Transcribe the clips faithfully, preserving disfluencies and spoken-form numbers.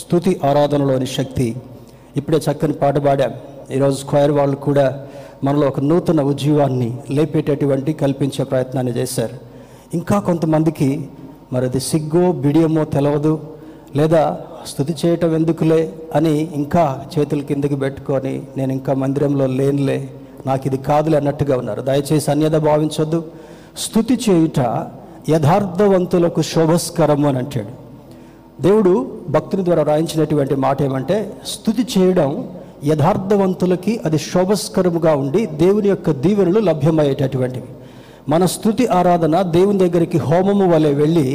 స్తుతి ఆరాధనలోని శక్తి. ఇప్పుడే చక్కని పాట పాడాం. ఈరోజు స్క్వేర్ వాళ్ళు కూడా మనలో ఒక నూతన ఉజ్జీవాన్ని లేపేటటువంటి కల్పించే ప్రయత్నాన్ని చేశారు. ఇంకా కొంతమందికి మరి అది సిగ్గో బిడియమో తెలవదు, లేదా స్తుతి చేయటం ఎందుకులే అని ఇంకా చేతుల కిందకి పెట్టుకొని నేను ఇంకా మందిరంలో లేనులే, నాకు ఇది కాదులే అన్నట్టుగా ఉన్నారు. దయచేసి అన్యద భావించొద్దు. స్తుతి చేయుట యథార్థవంతులకు శోభస్కరం అని అంటాడు దేవుడు. భక్తుని ద్వారా రాయించినటువంటి మాట ఏమంటే, స్తుతి చేయడం యథార్థవంతులకి అది శోభస్కరముగా ఉండి దేవుని యొక్క దీవెనలు లభ్యమయ్యేటటువంటివి. మన స్తుతి ఆరాధన దేవుని దగ్గరికి హోమము వలె వెళ్ళి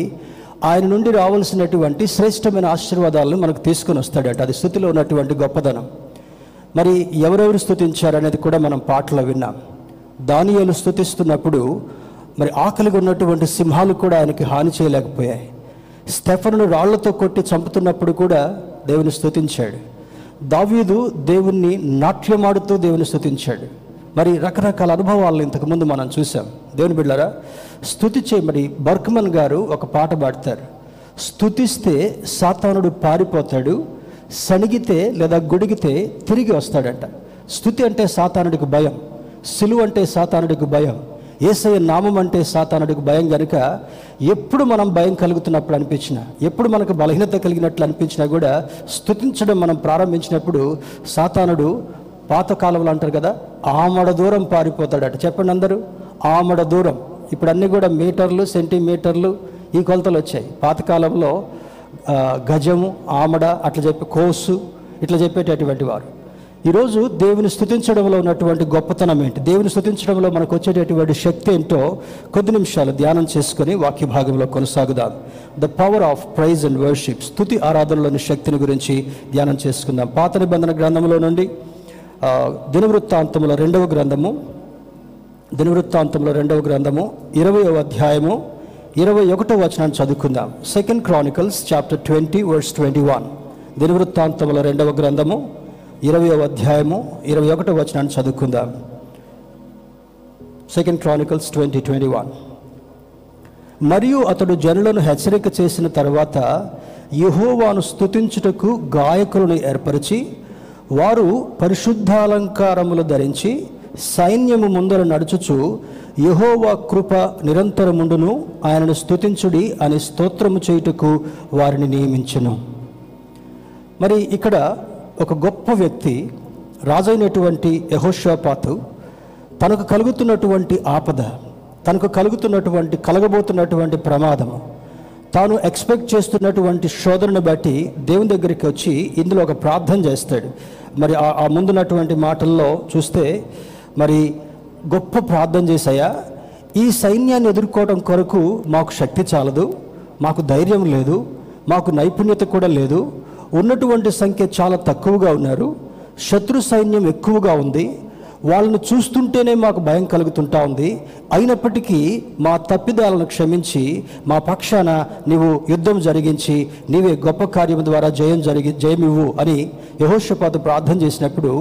ఆయన నుండి రావాల్సినటువంటి శ్రేష్టమైన ఆశీర్వాదాలను మనకు తీసుకుని వస్తాడంటే అది స్తుతిలో ఉన్నటువంటి గొప్పదనం. మరి ఎవరెవరు స్తుతించారనేది కూడా మనం పాటలో విన్నాం. దానియేలు స్తుతిస్తున్నప్పుడు మరి ఆకలిగా ఉన్నటువంటి సింహాలు కూడా ఆయనకి హాని చేయలేకపోయాయి. స్టెఫనును రాళ్లతో కొట్టి చంపుతున్నప్పుడు కూడా దేవుని స్తుతించాడు. దావీదు దేవుణ్ణి నాట్యమాడుతూ దేవుని స్తుతించాడు. మరి రకరకాల అనుభవాలను ఇంతకుముందు మనం చూసాం. దేవుని బిడ్డలారా, స్తుతి చే మరి బర్క్మన్ గారు ఒక పాట పాడతారు. స్తుతిస్తే సాతానుడు పారిపోతాడు, సణిగితే లేదా గొడిగితే తిరిగి వస్తాడంట. స్తుతి అంటే సాతానుడికి భయం, సిలువ అంటే సాతానుడికి భయం, యేసయ్య నామం అంటే సాతానుడికి భయం. కనుక ఎప్పుడు మనం భయం కలుగుతున్నప్పుడు అనిపించినా, ఎప్పుడు మనకు బలహీనత కలిగినట్లు అనిపించినా కూడా స్తుతించడం మనం ప్రారంభించినప్పుడు సాతానుడు పాతకాలంలో అంటారు కదా, ఆమడ దూరం పారిపోతాడట. చెప్పండి అందరూ, ఆమడ దూరం. ఇప్పుడు అన్నీ కూడా మీటర్లు, సెంటీమీటర్లు, ఈ కొలతలు వచ్చాయి. పాతకాలంలో గజము, ఆమడ, అట్లా చెప్పి కోసు ఇట్లా చెప్పేటటువంటి వారు. ఈరోజు దేవుని స్తుతించడంలో ఉన్నటువంటి గొప్పతనం ఏంటి, దేవుని స్తుతించడంలో మనకు వచ్చేటటువంటి శక్తి ఏంటో కొద్ది నిమిషాలు ధ్యానం చేసుకుని వాక్య భాగంలో కొనసాగుదాం. The power of praise and worship, స్తుతి ఆరాధనలోని శక్తిని గురించి ధ్యానం చేసుకుందాం. పాత నిబంధన గ్రంథంలో నుండి దినవృత్తాంతంలో రెండవ గ్రంథము దినవృత్తాంతంలో రెండవ గ్రంథము ఇరవయో అధ్యాయము ఇరవై ఒకటో వచనాన్ని చదువుకుందాం. Second Chronicles chapter twenty verse twenty one దినవృత్తాంతంలో రెండవ గ్రంథము ఇరవయో అధ్యాయము ఇరవై ఒకటో వచనాన్ని చదువుకుందాం. Second Chronicles twenty twenty one. మరియు అతడు జనులను హెచ్చరిక చేసిన తర్వాత యెహోవాను స్తుతించుటకు గాయకులను ఏర్పరిచి వారు పరిశుద్ధాలంకారములు ధరించి సైన్యము ముందర నడుచుచు యెహోవా కృప నిరంతరముండును ఆయనను స్తుతించుడి అని స్తోత్రము చేయుటకు వారిని నియమించెను. మరి ఇక్కడ ఒక గొప్ప వ్యక్తి రాజైనటువంటి యెహోషాపాతు తనకు కలుగుతున్నటువంటి ఆపద, తనకు కలుగుతున్నటువంటి కలగబోతున్నటువంటి ప్రమాదము, తాను ఎక్స్పెక్ట్ చేస్తున్నటువంటి శోధనను బట్టి దేవుని దగ్గరికి వచ్చి ఇందులో ఒక ప్రార్థన చేస్తాడు. మరి ఆ ముందున్నటువంటి మాటల్లో చూస్తే మరి గొప్ప ప్రార్థన చేశాయా, ఈ సైన్యాన్ని ఎదుర్కోవడం కొరకు మాకు శక్తి చాలదు, మాకు ధైర్యం లేదు, మాకు నైపుణ్యత కూడా లేదు, ఉన్నటువంటి సంఖ్య చాలా తక్కువగా ఉన్నారు, శత్రు సైన్యం ఎక్కువగా ఉంది, వాళ్ళను చూస్తుంటేనే మాకు భయం కలుగుతుంటా ఉంది, అయినప్పటికీ మా తప్పిదాలను క్షమించి మా పక్షాన నీవు యుద్ధం జరిగించి నీవే గొప్ప కార్యం ద్వారా జయం జరిగి జయమివ్వు అని యెహోషాపాతు ప్రార్థన చేసినప్పుడు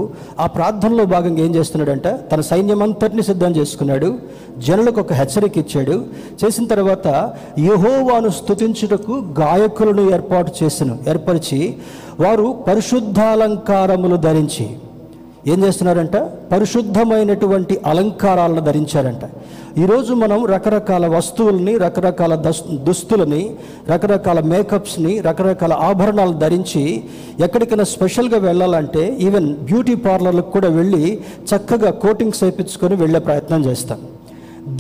ఆ ప్రార్థనలో భాగంగా ఏం చేస్తున్నాడంటే తన సైన్యం అంతటిని సిద్ధం చేసుకున్నాడు, జనులకు ఒక హెచ్చరిక ఇచ్చాడు. చేసిన తర్వాత యెహోవాను స్తుతించుటకు గాయకులను ఏర్పాటు చేసెను ఏర్పరిచి వారు పరిశుద్ధాలంకారములు ధరించి ఏం చేస్తున్నారంట, పరిశుద్ధమైనటువంటి అలంకారాలను ధరించారంట. ఈరోజు మనం రకరకాల వస్తువుల్ని, రకరకాల దుస్తులని, రకరకాల మేకప్స్ని, రకరకాల ఆభరణాలు ధరించి ఎక్కడికైనా స్పెషల్గా వెళ్ళాలంటే ఈవెన్ బ్యూటీ పార్లర్లకు కూడా వెళ్ళి చక్కగా కోటింగ్స్ వేయించుకొని వెళ్ళే ప్రయత్నం చేస్తాం.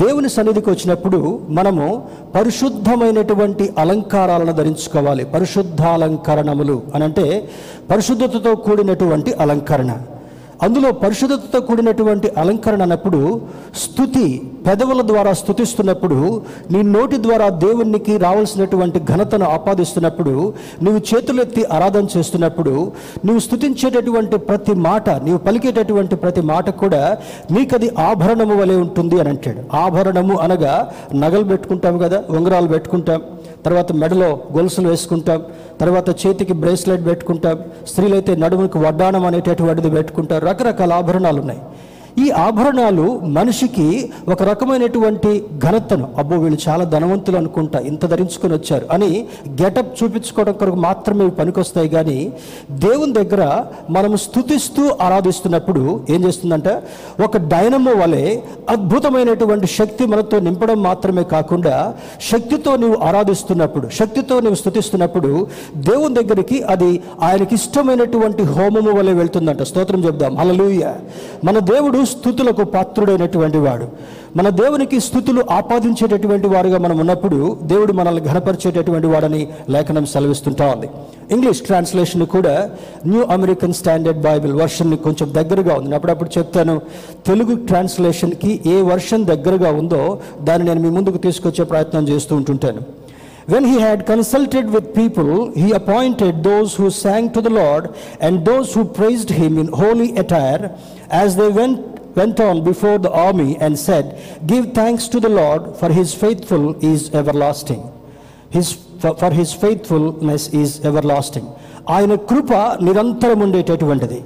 దేవుని సన్నిధికి వచ్చినప్పుడు మనము పరిశుద్ధమైనటువంటి అలంకారాలను ధరించుకోవాలి. పరిశుద్ధాలంకరణములు అనంటే పరిశుద్ధతతో కూడినటువంటి అలంకరణ. అందులో పరిశుద్ధతతో కూడినటువంటి అలంకరణ అన్నప్పుడు స్తుతి, పెదవుల ద్వారా స్తుతిస్తున్నప్పుడు, నీ నోటి ద్వారా దేవునికి రావాల్సినటువంటి ఘనతను ఆపాదిస్తున్నప్పుడు, నువ్వు చేతులెత్తి ఆరాధన చేస్తున్నప్పుడు, నువ్వు స్తుతించేటటువంటి ప్రతి మాట, నీవు పలికేటటువంటి ప్రతి మాట కూడా నీకది ఆభరణము వలె ఉంటుంది అని అంటాడు. ఆభరణము అనగా నగలు పెట్టుకుంటాం కదా, ఉంగరాలు పెట్టుకుంటాం, తర్వాత మెడలో గొలుసులు వేసుకుంటాం, తర్వాత చేతికి బ్రేస్లెట్ పెట్టుకుంటాం, స్త్రీలైతే నడుముకు వడ్డాణం అనేటటువంటిది పెట్టుకుంటారు. రకరకాల ఆభరణాలు ఉన్నాయి. ఈ ఆభరణాలు మనిషికి ఒక రకమైనటువంటి ఘనతను, అబ్బో వీళ్ళు చాలా ధనవంతులు అనుకుంటా, ఇంత ధరించుకొని వచ్చారు అని గెటప్ చూపించుకోవడం కొరకు మాత్రమే పనికొస్తాయి. కానీ దేవుని దగ్గర మనము స్తుతిస్తూ ఆరాధిస్తున్నప్పుడు ఏం చేస్తుందంటే ఒక డైనమో వలె అద్భుతమైనటువంటి శక్తి మనతో నింపడం మాత్రమే కాకుండా, శక్తితో నువ్వు ఆరాధిస్తున్నప్పుడు, శక్తితో నువ్వు స్తుతిస్తున్నప్పుడు దేవుని దగ్గరికి అది ఆయనకి ఇష్టమైనటువంటి హోమము వలె వెళ్తుందంట. స్తోత్రం చెప్దాం, హల్లెలూయా. మన దేవుడు స్తుతులకు పాత్రుడైనటువంటి వాడు. మన దేవునికి స్తుతులు ఆపాదించేటటువంటి వారుగా మనం ఉన్నప్పుడు దేవుడు మనల్ని ఘనపరిచేటటువంటి వాడని లేఖనం సెలవిస్తుంటా ఉంది. ఇంగ్లీష్ ట్రాన్స్లేషన్ కూడా న్యూ అమెరికన్ స్టాండర్డ్ బైబిల్ వర్షన్ని కొంచెం దగ్గరగా ఉంది. అప్పుడప్పుడు చెప్తాను, తెలుగు ట్రాన్స్లేషన్కి ఏ వర్షన్ దగ్గరగా ఉందో దాన్ని నేను మీ ముందుకు తీసుకొచ్చే ప్రయత్నం చేస్తూ ఉంటుంటాను. When he had consulted with people, he appointed those who sang to the Lord and those who praised him in holy attire, as they went went on before the army, and said, give thanks to the Lord, for his faithful is everlasting. his for, for his faithfulness is everlasting. ఆయన కృప నిరంతరం ఉండేటటువంటిది.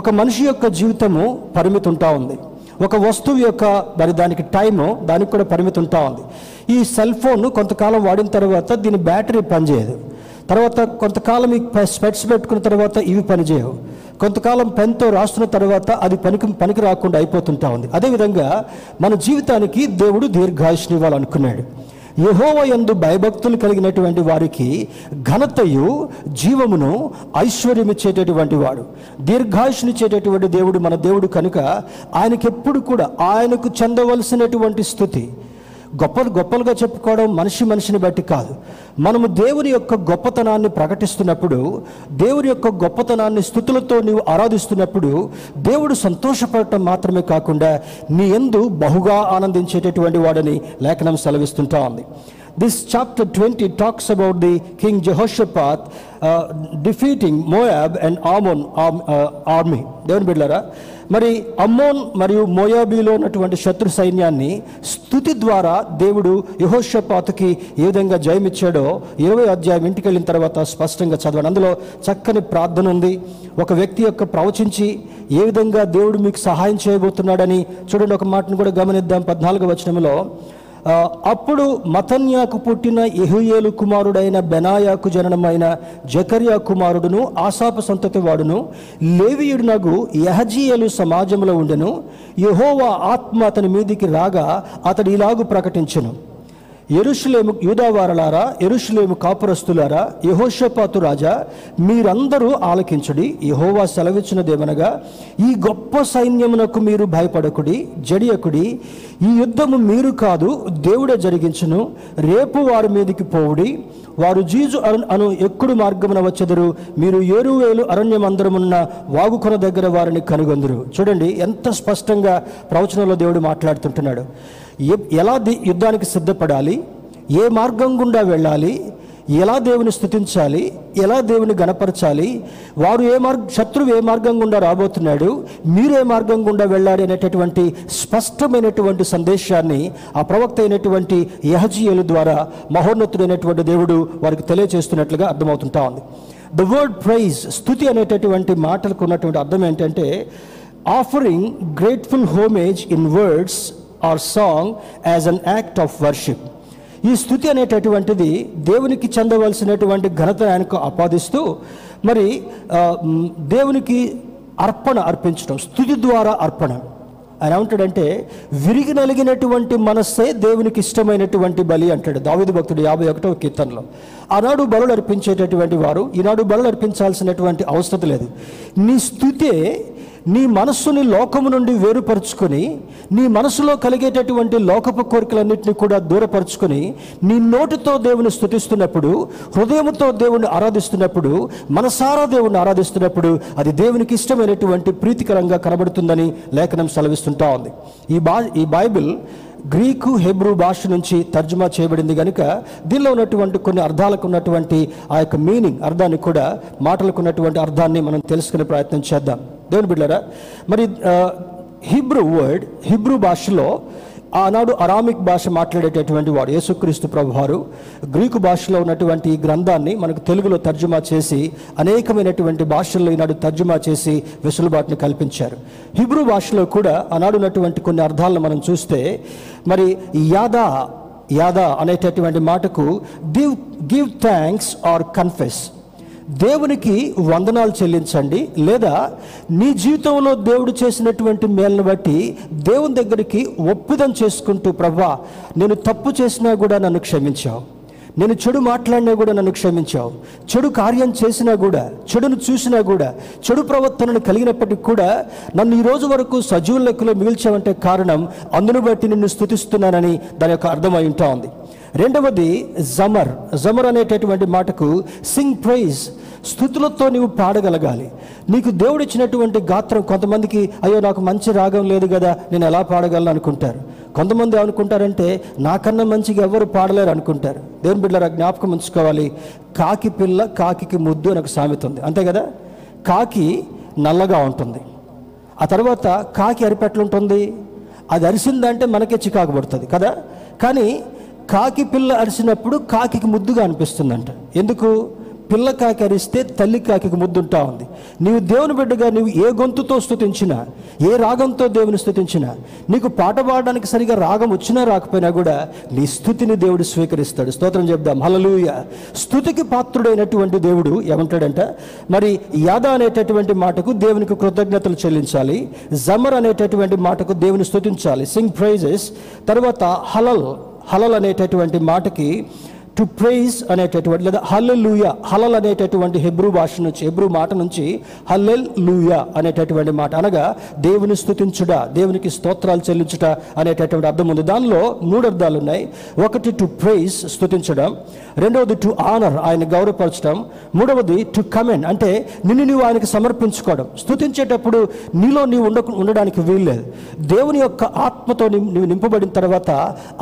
ఒక మనిషి యొక్క జీవితము పరిమితం ఉంటా ఉంది. ఒక వస్తువు యొక్క మరి దానికి టైము దానికి కూడా పరిమితి ఉంటా ఉంది. ఈ సెల్ ఫోన్ను కొంతకాలం వాడిన తర్వాత దీని బ్యాటరీ పనిచేయదు. తర్వాత కొంతకాలం ఈ స్పెట్స్ పెట్టుకున్న తర్వాత ఇవి పనిచేయవు. కొంతకాలం పెన్తో రాస్తున్న తర్వాత అది పనికి పనికి రాకుండా అయిపోతుంటా ఉంది. అదేవిధంగా మన జీవితానికి దేవుడు దీర్ఘాయుష్ని ఇవ్వాలనుకున్నాడు. యెహోవా యందు భయభక్తులు కలిగినటువంటి వారికి ఘనతయు జీవమును ఐశ్వర్యం ఇచ్చేటటువంటి వాడు, దీర్ఘాయుష్నిచ్చేటటువంటి దేవుడు మన దేవుడు. కనుక ఆయనకి ఎప్పుడు కూడా ఆయనకు చెందవలసినటువంటి స్తుతి గొప్పలు గొప్పలుగా చెప్పుకోవడం మనిషి మనిషిని బట్టి కాదు. మనము దేవుని యొక్క గొప్పతనాన్ని ప్రకటిస్తున్నప్పుడు, దేవుని యొక్క గొప్పతనాన్ని స్తుతులతో నీవు ఆరాధిస్తున్నప్పుడు దేవుడు సంతోషపడటం మాత్రమే కాకుండా నీ యందు బహుగా ఆనందించేటటువంటి వాడని లేఖనం సెలవిస్తుంటా ఉంది. This chapter twenty talks about the king Jehoshaphat defeating Moab and Ammon army. దేవుని బిడ్డలారా, మరి అమ్మోన్ మరియు మోయాబీలో ఉన్నటువంటి శత్రు సైన్యాన్ని స్తుతి ద్వారా దేవుడు యెహోషాపాతుకి ఏ విధంగా జయమిచ్చాడో ఇరవై అధ్యాయం ఇంటికి వెళ్ళిన తర్వాత స్పష్టంగా చదవండి. అందులో చక్కని ప్రార్థన ఉంది. ఒక వ్యక్తి యొక్క ప్రవచించి ఏ విధంగా దేవుడు మీకు సహాయం చేయబోతున్నాడని చూడండి. ఒక మాటను కూడా గమనిద్దాం. పద్నాలుగవ వచనంలో, అప్పుడు మతన్యాకు పుట్టిన యెహుయేలు కుమారుడైన బెనాయాకు జననమైన జకర్యా కుమారుడును ఆసాపు సంతతి వాడును లేవియుడునగు యహజీయేలు సమాజంలో ఉండెను. యెహోవా ఆత్మ అతని మీదికి రాగా అతడు ఇలాగు ప్రకటించెను, యెరూషలేము యూదావారలారా, యెరూషలేము కాపురస్తులారా, యెహోషాపాతు రాజా, మీరందరూ ఆలకించుడి. యెహోవా సెలవిచ్చినదేమనగా, ఈ గొప్ప సైన్యమునకు మీరు భయపడకుడి, జడియకుడి. ఈ యుద్ధము మీరు కాదు, దేవుడే జరిగించును. రేపు వారి మీదికి పోవుడి. వారు జీజు అను అను ఎక్కుడు మార్గమున వచ్చెదరు. మీరు ఏరువేలు అరణ్య మందిరమున్న వాగుకొన దగ్గర వారిని కనుగొందురు. చూడండి, ఎంత స్పష్టంగా ప్రవచనంలో దేవుడు మాట్లాడుతుంటున్నాడు. ఎలా యుద్ధానికి సిద్ధపడాలి, ఏ మార్గం గుండా వెళ్ళాలి, ఎలా దేవుని స్తుతించాలి, ఎలా దేవుని గణపరచాలి, వారు ఏ మార్గ శత్రువు ఏ మార్గం గుండా రాబోతున్నాడు, మీరు ఏ మార్గం గుండా వెళ్ళాలి అనేటటువంటి స్పష్టమైనటువంటి సందేశాన్ని ఆ ప్రవక్త అయినటువంటి యహజీయేలు ద్వారా మహోన్నతుడైనటువంటి దేవుడు వారికి తెలియజేస్తున్నట్లుగా అర్థమవుతుంటా ఉంది. ద వర్డ్ ప్రైజ్, స్తుతి అనేటటువంటి మాటలకు ఉన్నటువంటి అర్థం ఏంటంటే, offering grateful homage in words or song as an act of worship. ఈ స్తుతి అనేటటువంటిది దేవునికి చెందవలసినటువంటి ఘనత ఆయనకు ఆపాదిస్తూ మరి దేవునికి అర్పణ అర్పించడం, స్తుతి ద్వారా అర్పణ. ఆయన ఏమంటాడంటే, విరిగి నలిగినటువంటి మనస్సే దేవునికి ఇష్టమైనటువంటి బలి అంటాడు దావీదు భక్తుడు యాభై ఒకటవ కీర్తనలో. ఆనాడు బలులు అర్పించేటటువంటి వారు ఈనాడు బలులు అర్పించాల్సినటువంటి అవసరం లేదు. నీ స్తుతే నీ మనస్సుని లోకము నుండి వేరుపరుచుకొని, నీ మనసులో కలిగేటటువంటి లోకపు కోరికలన్నింటినీ కూడా దూరపరుచుకొని, నీ నోటితో దేవుని స్తుతిస్తున్నప్పుడు, హృదయంతో దేవుని ఆరాధిస్తున్నప్పుడు, మనసారా దేవుని ఆరాధిస్తున్నప్పుడు అది దేవునికి ఇష్టమైనటువంటి ప్రీతికరంగా కనబడుతుందని లేఖనం సెలవిస్తుంటా ఉంది. ఈ బా ఈ బైబిల్ గ్రీకు హెబ్రూ భాష నుంచి తర్జుమా చేయబడింది కనుక దీనిలో ఉన్నటువంటి కొన్ని అర్థాలకు ఉన్నటువంటి ఆ యొక్క మీనింగ్ అర్థాన్ని కూడా, మాటలకు ఉన్నటువంటి అర్థాన్ని మనం తెలుసుకునే ప్రయత్నం చేద్దాం. దేవుని బిడ్డలారా, మరి హిబ్రూ వర్డ్, హిబ్రూ భాషలో ఆనాడు అరామిక్ భాష మాట్లాడేటటువంటి వాడు యేసుక్రీస్తు ప్రభువారు గ్రీకు భాషలో ఉన్నటువంటి ఈ గ్రంథాన్ని మనకు తెలుగులో తర్జుమా చేసి అనేకమైనటువంటి భాషల్లో ఈనాడు తర్జుమా చేసి వెసులుబాటుని కల్పించారు. హిబ్రూ భాషలో కూడా ఆనాడు ఉన్నటువంటి కొన్ని అర్థాలను మనం చూస్తే మరి యాదా యాదా అనేటటువంటి మాటకు give give thanks or confess, దేవునికి వందనాలు చెల్లించండి లేదా నీ జీవితంలో దేవుడు చేసినటువంటి మేలును బట్టి దేవుని దగ్గరికి ఒప్పుదం చేసుకుంటూ ప్రభువా నేను తప్పు చేసినా కూడా నన్ను క్షమించావు, నేను చెడు మాట్లాడినా కూడా నన్ను క్షమించావు, చెడు కార్యం చేసినా కూడా, చెడును చూసినా కూడా, చెడు ప్రవర్తనను కలిగినప్పటికీ కూడా నన్ను ఈ రోజు వరకు సజీవుల లెక్కలో మిగిల్చావంటే కారణం అందును బట్టి నిన్ను స్తుతిస్తున్నానని దాని యొక్క అర్థమై ఉంటా ఉంది. రెండవది జమర్ జమర్ అనేటటువంటి మాటకు సింగ్ ప్రైజ్, స్థుతులతో నీవు పాడగలగాలి. నీకు దేవుడు ఇచ్చినటువంటి గాత్రం, కొంతమందికి అయ్యో నాకు మంచి రాగం లేదు కదా నేను ఎలా పాడగలను అనుకుంటారు, కొంతమంది అనుకుంటారంటే నాకన్నా మంచిగా ఎవరు పాడలేరు అనుకుంటారు. దేవుని బిడ్డలారా జ్ఞాపకం ఉంచుకోవాలి, కాకి పిల్ల కాకి ముద్దు అని ఒక సామెత ఉంది అంతే కదా. కాకి నల్లగా ఉంటుంది, ఆ తర్వాత కాకి అరిపెట్లుంటుంది, అది అరిసిందంటే మనకే చికాకు పడుతుంది కదా. కానీ కాకి పిల్ల అరిసినప్పుడు కాకి ముద్దుగా అనిపిస్తుందంట, ఎందుకు? పిల్ల కాకి అరిస్తే తల్లి కాకి ముద్దు ఉంటా ఉంది. నీవు దేవుని బిడ్డగా నీవు ఏ గొంతుతో స్తుతించినా, ఏ రాగంతో దేవుని స్తుతించినా, నీకు పాట పాడడానికి సరిగా రాగం వచ్చినా రాకపోయినా కూడా నీ స్తుతిని దేవుడు స్వీకరిస్తాడు. స్తోత్రం చెప్దాం, హల్లెలూయా. స్తుతికి పాత్రుడైనటువంటి దేవుడు ఏమంటాడంట మరి యాదా అనేటటువంటి మాటకు దేవునికి కృతజ్ఞతలు చెల్లించాలి, జమర్ అనేటటువంటి మాటకు దేవుని స్తుతించాలి, సింగ్ ప్రైజెస్. తర్వాత హలల్ హలల్ అనేటటువంటి మాటకి టు ప్రైజ్ అనేటటువంటి లేదా హల్లెలూయా, హలల్ అనేటటువంటి హెబ్రూ భాష నుంచి, హెబ్రూ మాట నుంచి హల్లెలూయా అనేటటువంటి మాట అనగా దేవుని స్తుతించుట, దేవునికి స్తోత్రాలు చెల్లించుట అనేటటువంటి అర్థం ఉంది. దానిలో మూడు అర్థాలు ఉన్నాయి. ఒకటి టు ప్రైజ్, స్తుతించడం. రెండవది టు ఆనర్, ఆయన గౌరవపరచడం. మూడవది టు కమెండ్, అంటే నిన్ను నువ్వు ఆయనకు సమర్పించుకోవడం. స్తుతించేటప్పుడు నీలో నీవు ఉండ ఉండడానికి వీల్లేదు. దేవుని యొక్క ఆత్మతో నువ్వు నింపబడిన తర్వాత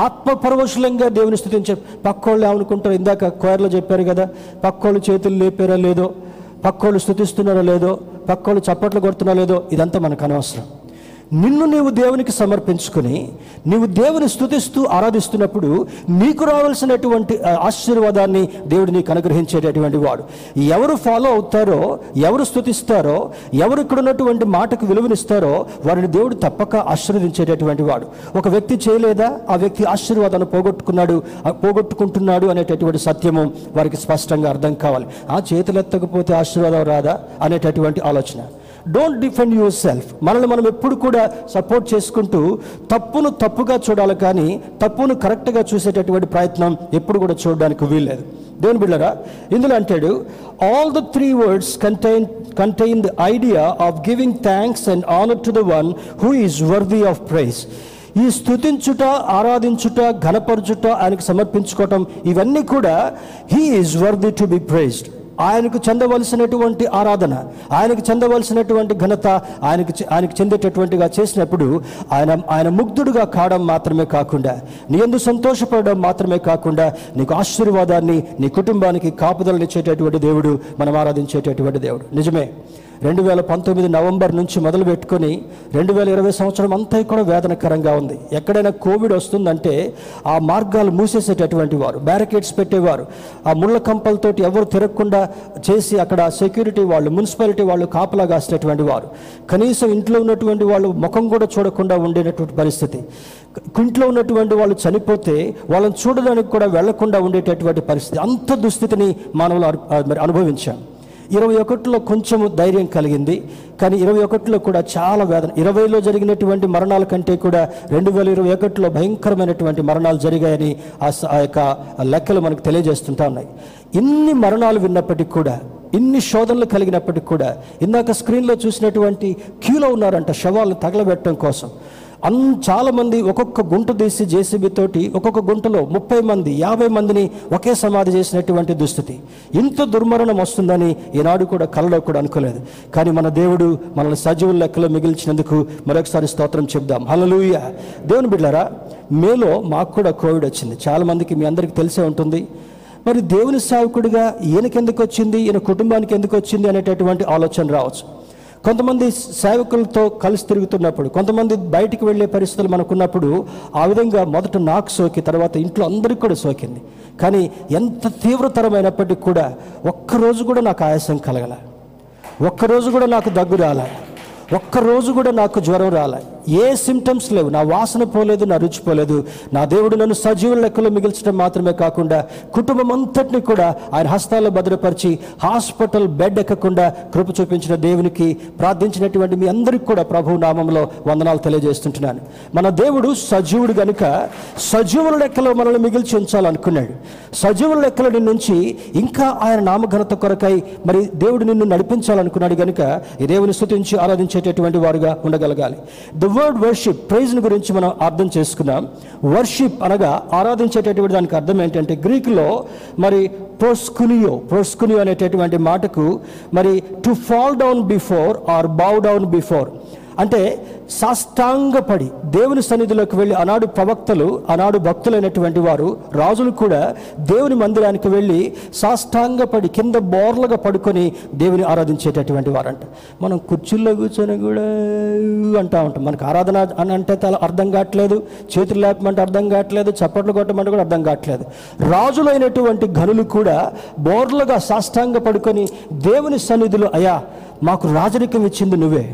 ఆత్మపరవశులంగా దేవుని స్తుతించే పక్కోళ్ళు అవును కుంటారు. ఇందాక కోయర్లో చెప్పారు కదా, పక్కోళ్ళు చేతులు లేపారా లేదో, పక్కోళ్ళు స్తుతిస్తున్నారో లేదో, పక్కోళ్ళు చప్పట్లు కొడుతున్నారో లేదో, ఇదంతా మనకు అనవసరం. నిన్ను నీవు దేవునికి సమర్పించుకుని నీవు దేవుని స్తుతిస్తూ ఆరాధిస్తున్నప్పుడు నీకు రావాల్సినటువంటి ఆశీర్వాదాన్ని దేవుడు నీకు అనుగ్రహించేటటువంటి వాడు. ఎవరు ఫాలో అవుతారో, ఎవరు స్తుతిస్తారో, ఎవరు ఇక్కడ ఉన్నటువంటి మాటకు విలువనిస్తారో వారిని దేవుడు తప్పక ఆశీర్వదించేటటువంటి వాడు. ఒక వ్యక్తి చేయలేదా, ఆ వ్యక్తి ఆశీర్వాదాన్ని పోగొట్టుకున్నాడు పోగొట్టుకుంటున్నాడు అనేటటువంటి సత్యము వారికి స్పష్టంగా అర్థం కావాలి. ఆ చేతులెత్తకపోతే ఆశీర్వాదం రాదా అనేటటువంటి ఆలోచన. Don't defend yourself. మనల్ని మనం ఎప్పుడు కూడా సపోర్ట్ చేసుకుంటూ తప్పును తప్పుగా చూడాలి, కానీ తప్పును కరెక్ట్గా చూసేటటువంటి ప్రయత్నం ఎప్పుడు కూడా చూడడానికి వీల్లేదు. దేవుని బిడ్డలారా ఇందులో అంటాడు all the three words contain contain the idea of giving thanks and honour to the one who is worthy of praise. ఈ స్తుతించుట, ఆరాధించుట, ఘనపరచుట, ఆయనకు సమర్పించుకోవటం, ఇవన్నీ కూడా he is worthy to be praised. ఆయనకు చెందవలసినటువంటి ఆరాధన, ఆయనకు చెందవలసినటువంటి ఘనత ఆయనకు ఆయనకు చెందేటటువంటిగా చేసినప్పుడు ఆయన ఆయన ముగ్ధుడుగా కావడం మాత్రమే కాకుండా, నీ యందు సంతోషపడడం మాత్రమే కాకుండా, నీకు ఆశీర్వాదాన్ని, నీ కుటుంబానికి కాపుదలనిచ్చేటటువంటి దేవుడు మనం ఆరాధించేటటువంటి దేవుడు. నిజమే, రెండు వేల పంతొమ్మిది నవంబర్ నుంచి మొదలు పెట్టుకొని రెండు వేల ఇరవై సంవత్సరం అంతా కూడా వేదనకరంగా ఉంది. ఎక్కడైనా కోవిడ్ వస్తుందంటే ఆ మార్గాలు మూసేసేటటువంటి వారు, బ్యారికేడ్స్ పెట్టేవారు, ఆ ముళ్ళ కంపలతోటి ఎవరు తిరగకుండా చేసి అక్కడ సెక్యూరిటీ వాళ్ళు, మున్సిపాలిటీ వాళ్ళు కాపలా కాసేటటువంటి వారు, కనీసం ఇంట్లో ఉన్నటువంటి వాళ్ళు ముఖం కూడా చూడకుండా ఉండేటటువంటి పరిస్థితి, ఇంట్లో ఉన్నటువంటి వాళ్ళు చనిపోతే వాళ్ళని చూడడానికి కూడా వెళ్లకుండా ఉండేటటువంటి పరిస్థితి, అంత దుస్థితిని మానవులు అనుభవించాం. ఇరవై ఒకటిలో కొంచెం ధైర్యం కలిగింది, కానీ ఇరవై ఒకటిలో కూడా చాలా వేదన. ఇరవైలో జరిగినటువంటి మరణాల కంటే కూడా రెండు వేల ఇరవై ఒకటిలో భయంకరమైనటువంటి మరణాలు జరిగాయని ఆ యొక్క లెక్కలు మనకు తెలియజేస్తుంటా ఉన్నాయి. ఇన్ని మరణాలు విన్నప్పటికీ కూడా, ఇన్ని శోధనలు కలిగినప్పటికీ కూడా, ఇందాక స్క్రీన్లో చూసినటువంటి క్యూలో ఉన్నారంట శవాలను తగలబెట్టడం కోసం. అన్ చాలామంది ఒక్కొక్క గుంట తీసి జేసీబీ తోటి ఒక్కొక్క గుంటలో ముప్పై మంది యాభై మందిని ఒకే సమాధి చేసినటువంటి దుస్థితి. ఇంత దుర్మరణం వస్తుందని ఈనాడు కూడా కలలో కూడా అనుకోలేదు. కానీ మన దేవుడు మనల్ని సజీవుల లెక్కలో మిగిల్చినందుకు మరొకసారి స్తోత్రం చెప్దాం, హల్లెలూయా. దేవుని బిడ్డలారా, మేలో మాకు కూడా కోవిడ్ వచ్చింది. చాలామందికి మీ అందరికీ తెలిసే ఉంటుంది. మరి దేవుని సేవకుడిగా ఈయనకెందుకు వచ్చింది, ఈయన కుటుంబానికి ఎందుకు వచ్చింది అనేటటువంటి ఆలోచన రావచ్చు. కొంతమంది సేవకులతో కలిసి తిరుగుతున్నప్పుడు, కొంతమంది బయటికి వెళ్ళే పరిస్థితులు మనకున్నప్పుడు ఆ విధంగా మొదట నాకు సోకి తర్వాత ఇంట్లో అందరికీ కూడా సోకింది. కానీ ఎంత తీవ్రతరమైనప్పటికీ కూడా ఒక్కరోజు కూడా నాకు ఆయాసం కలగల, ఒక్కరోజు కూడా నాకు దగ్గు రాలే, ఒక్కరోజు కూడా నాకు జ్వరం రాలే, ఏ సిమ్టమ్స్ లేవు, నా వాసన పోలేదు, నా రుచి పోలేదు. నా దేవుడు నన్ను సజీవుల లెక్కలో మిగిల్చడం మాత్రమే కాకుండా కుటుంబం అంతటిని కూడా ఆయన హస్తాల్లో భద్రపరిచి హాస్పిటల్ బెడ్ ఎక్కకుండా కృప చూపించిన దేవునికి, ప్రార్థించినటువంటి మీ అందరికీ కూడా ప్రభువు నామంలో వందనాలు తెలియజేస్తుంటున్నాను. మన దేవుడు సజీవుడు కనుక సజీవుల లెక్కలో మనల్ని మిగిల్చి ఉంచాలనుకున్నాడు. సజీవుల లెక్కల నుంచి ఇంకా ఆయన నామఘనత కొరకై మరి దేవుడు నిన్ను నడిపించాలనుకున్నాడు కనుక ఈ దేవుని స్తుతించి ఆరాధించేటటువంటి వారుగా ఉండగలగాలి. వర్డ్ వర్షిప్, ప్రైజ్ని గురించి మనం అర్థం చేసుకున్నాం. వర్షిప్ అనగా ఆరాధించేటటువంటి దానికి అర్థం ఏంటంటే, గ్రీకులో మరి ప్రోస్కునియో ప్రోస్కునియో అనేటటువంటి మాటకు మరి to fall down before or bow down before అంటే సాష్టాంగపడి దేవుని సన్నిధిలోకి వెళ్ళి, ఆనాడు ప్రవక్తలు, ఆనాడు భక్తులైనటువంటి వారు, రాజులు కూడా దేవుని మందిరానికి వెళ్ళి సాష్టాంగపడి కింద బోర్లుగా పడుకొని దేవుని ఆరాధించేటటువంటి వారంట. మనం కుర్చీల్లో కూర్చొని కూడా అంటూ ఉంటాం, మనకు ఆరాధన అని అంటే తల అర్థం కావట్లేదు, చేతులు లేపమంటే అర్థం కావట్లేదు, చప్పట్లు కొట్టమంటే కూడా అర్థం కావట్లేదు. రాజులైనటువంటి ఘనులు కూడా బోర్లుగా సాష్టాంగ పడుకొని దేవుని సన్నిధిలో, అయ్యా మాకు రాజరికం ఇచ్చింది నువ్వే,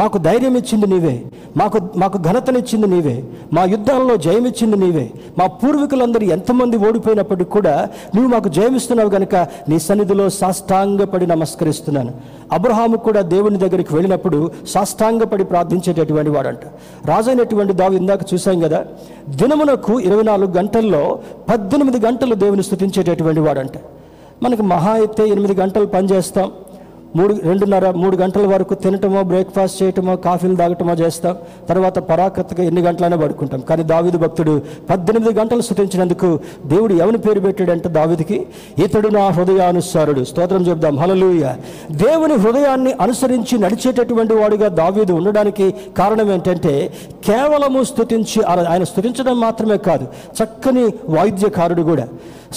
మాకు ధైర్యం ఇచ్చింది నీవే, మాకు మాకు ఘనతనిచ్చింది నీవే, మా యుద్ధాల్లో జయమిచ్చింది నీవే, మా పూర్వీకులందరూ ఎంతమంది ఓడిపోయినప్పటికీ కూడా నువ్వు మాకు జయమిస్తున్నావు కనుక నీ సన్నిధిలో సాష్టాంగపడి నమస్కరిస్తున్నాను. అబ్రహాము కూడా దేవుని దగ్గరికి వెళ్ళినప్పుడు సాష్టాంగపడి ప్రార్థించేటటువంటి వాడంట. రాజైనటువంటి దావీదు, ఇందాక చూసాం కదా, దినమునకు ఇరవై నాలుగు గంటల్లో పద్దెనిమిది గంటలు దేవుని స్తుతించేటటువంటి వాడంట. మనకి మహా అయితే ఎనిమిది గంటలు పనిచేస్తాం, మూడు రెండున్నర మూడు గంటల వరకు తినటమో, బ్రేక్ఫాస్ట్ చేయటమో, కాఫీలు తాగటమో చేస్తాం, తర్వాత పరాకత్తుగా ఎన్ని గంటలైనా పడుకుంటాం. కానీ దావీదు భక్తుడు పద్దెనిమిది గంటలు స్తుతించినందుకు దేవుడు ఎవరిని పేరు పెట్టాడంటే దావీదుకి, ఇతడు నా హృదయానుసారుడు. స్తోత్రం చెప్దాం, హల్లెలూయా. దేవుని హృదయాన్ని అనుసరించి నడిచేటటువంటి వాడుగా దావీదు ఉండడానికి కారణం ఏంటంటే, కేవలము స్తుతించి ఆయన స్తుతించడం మాత్రమే కాదు, చక్కని వాయిద్యకారుడు కూడా.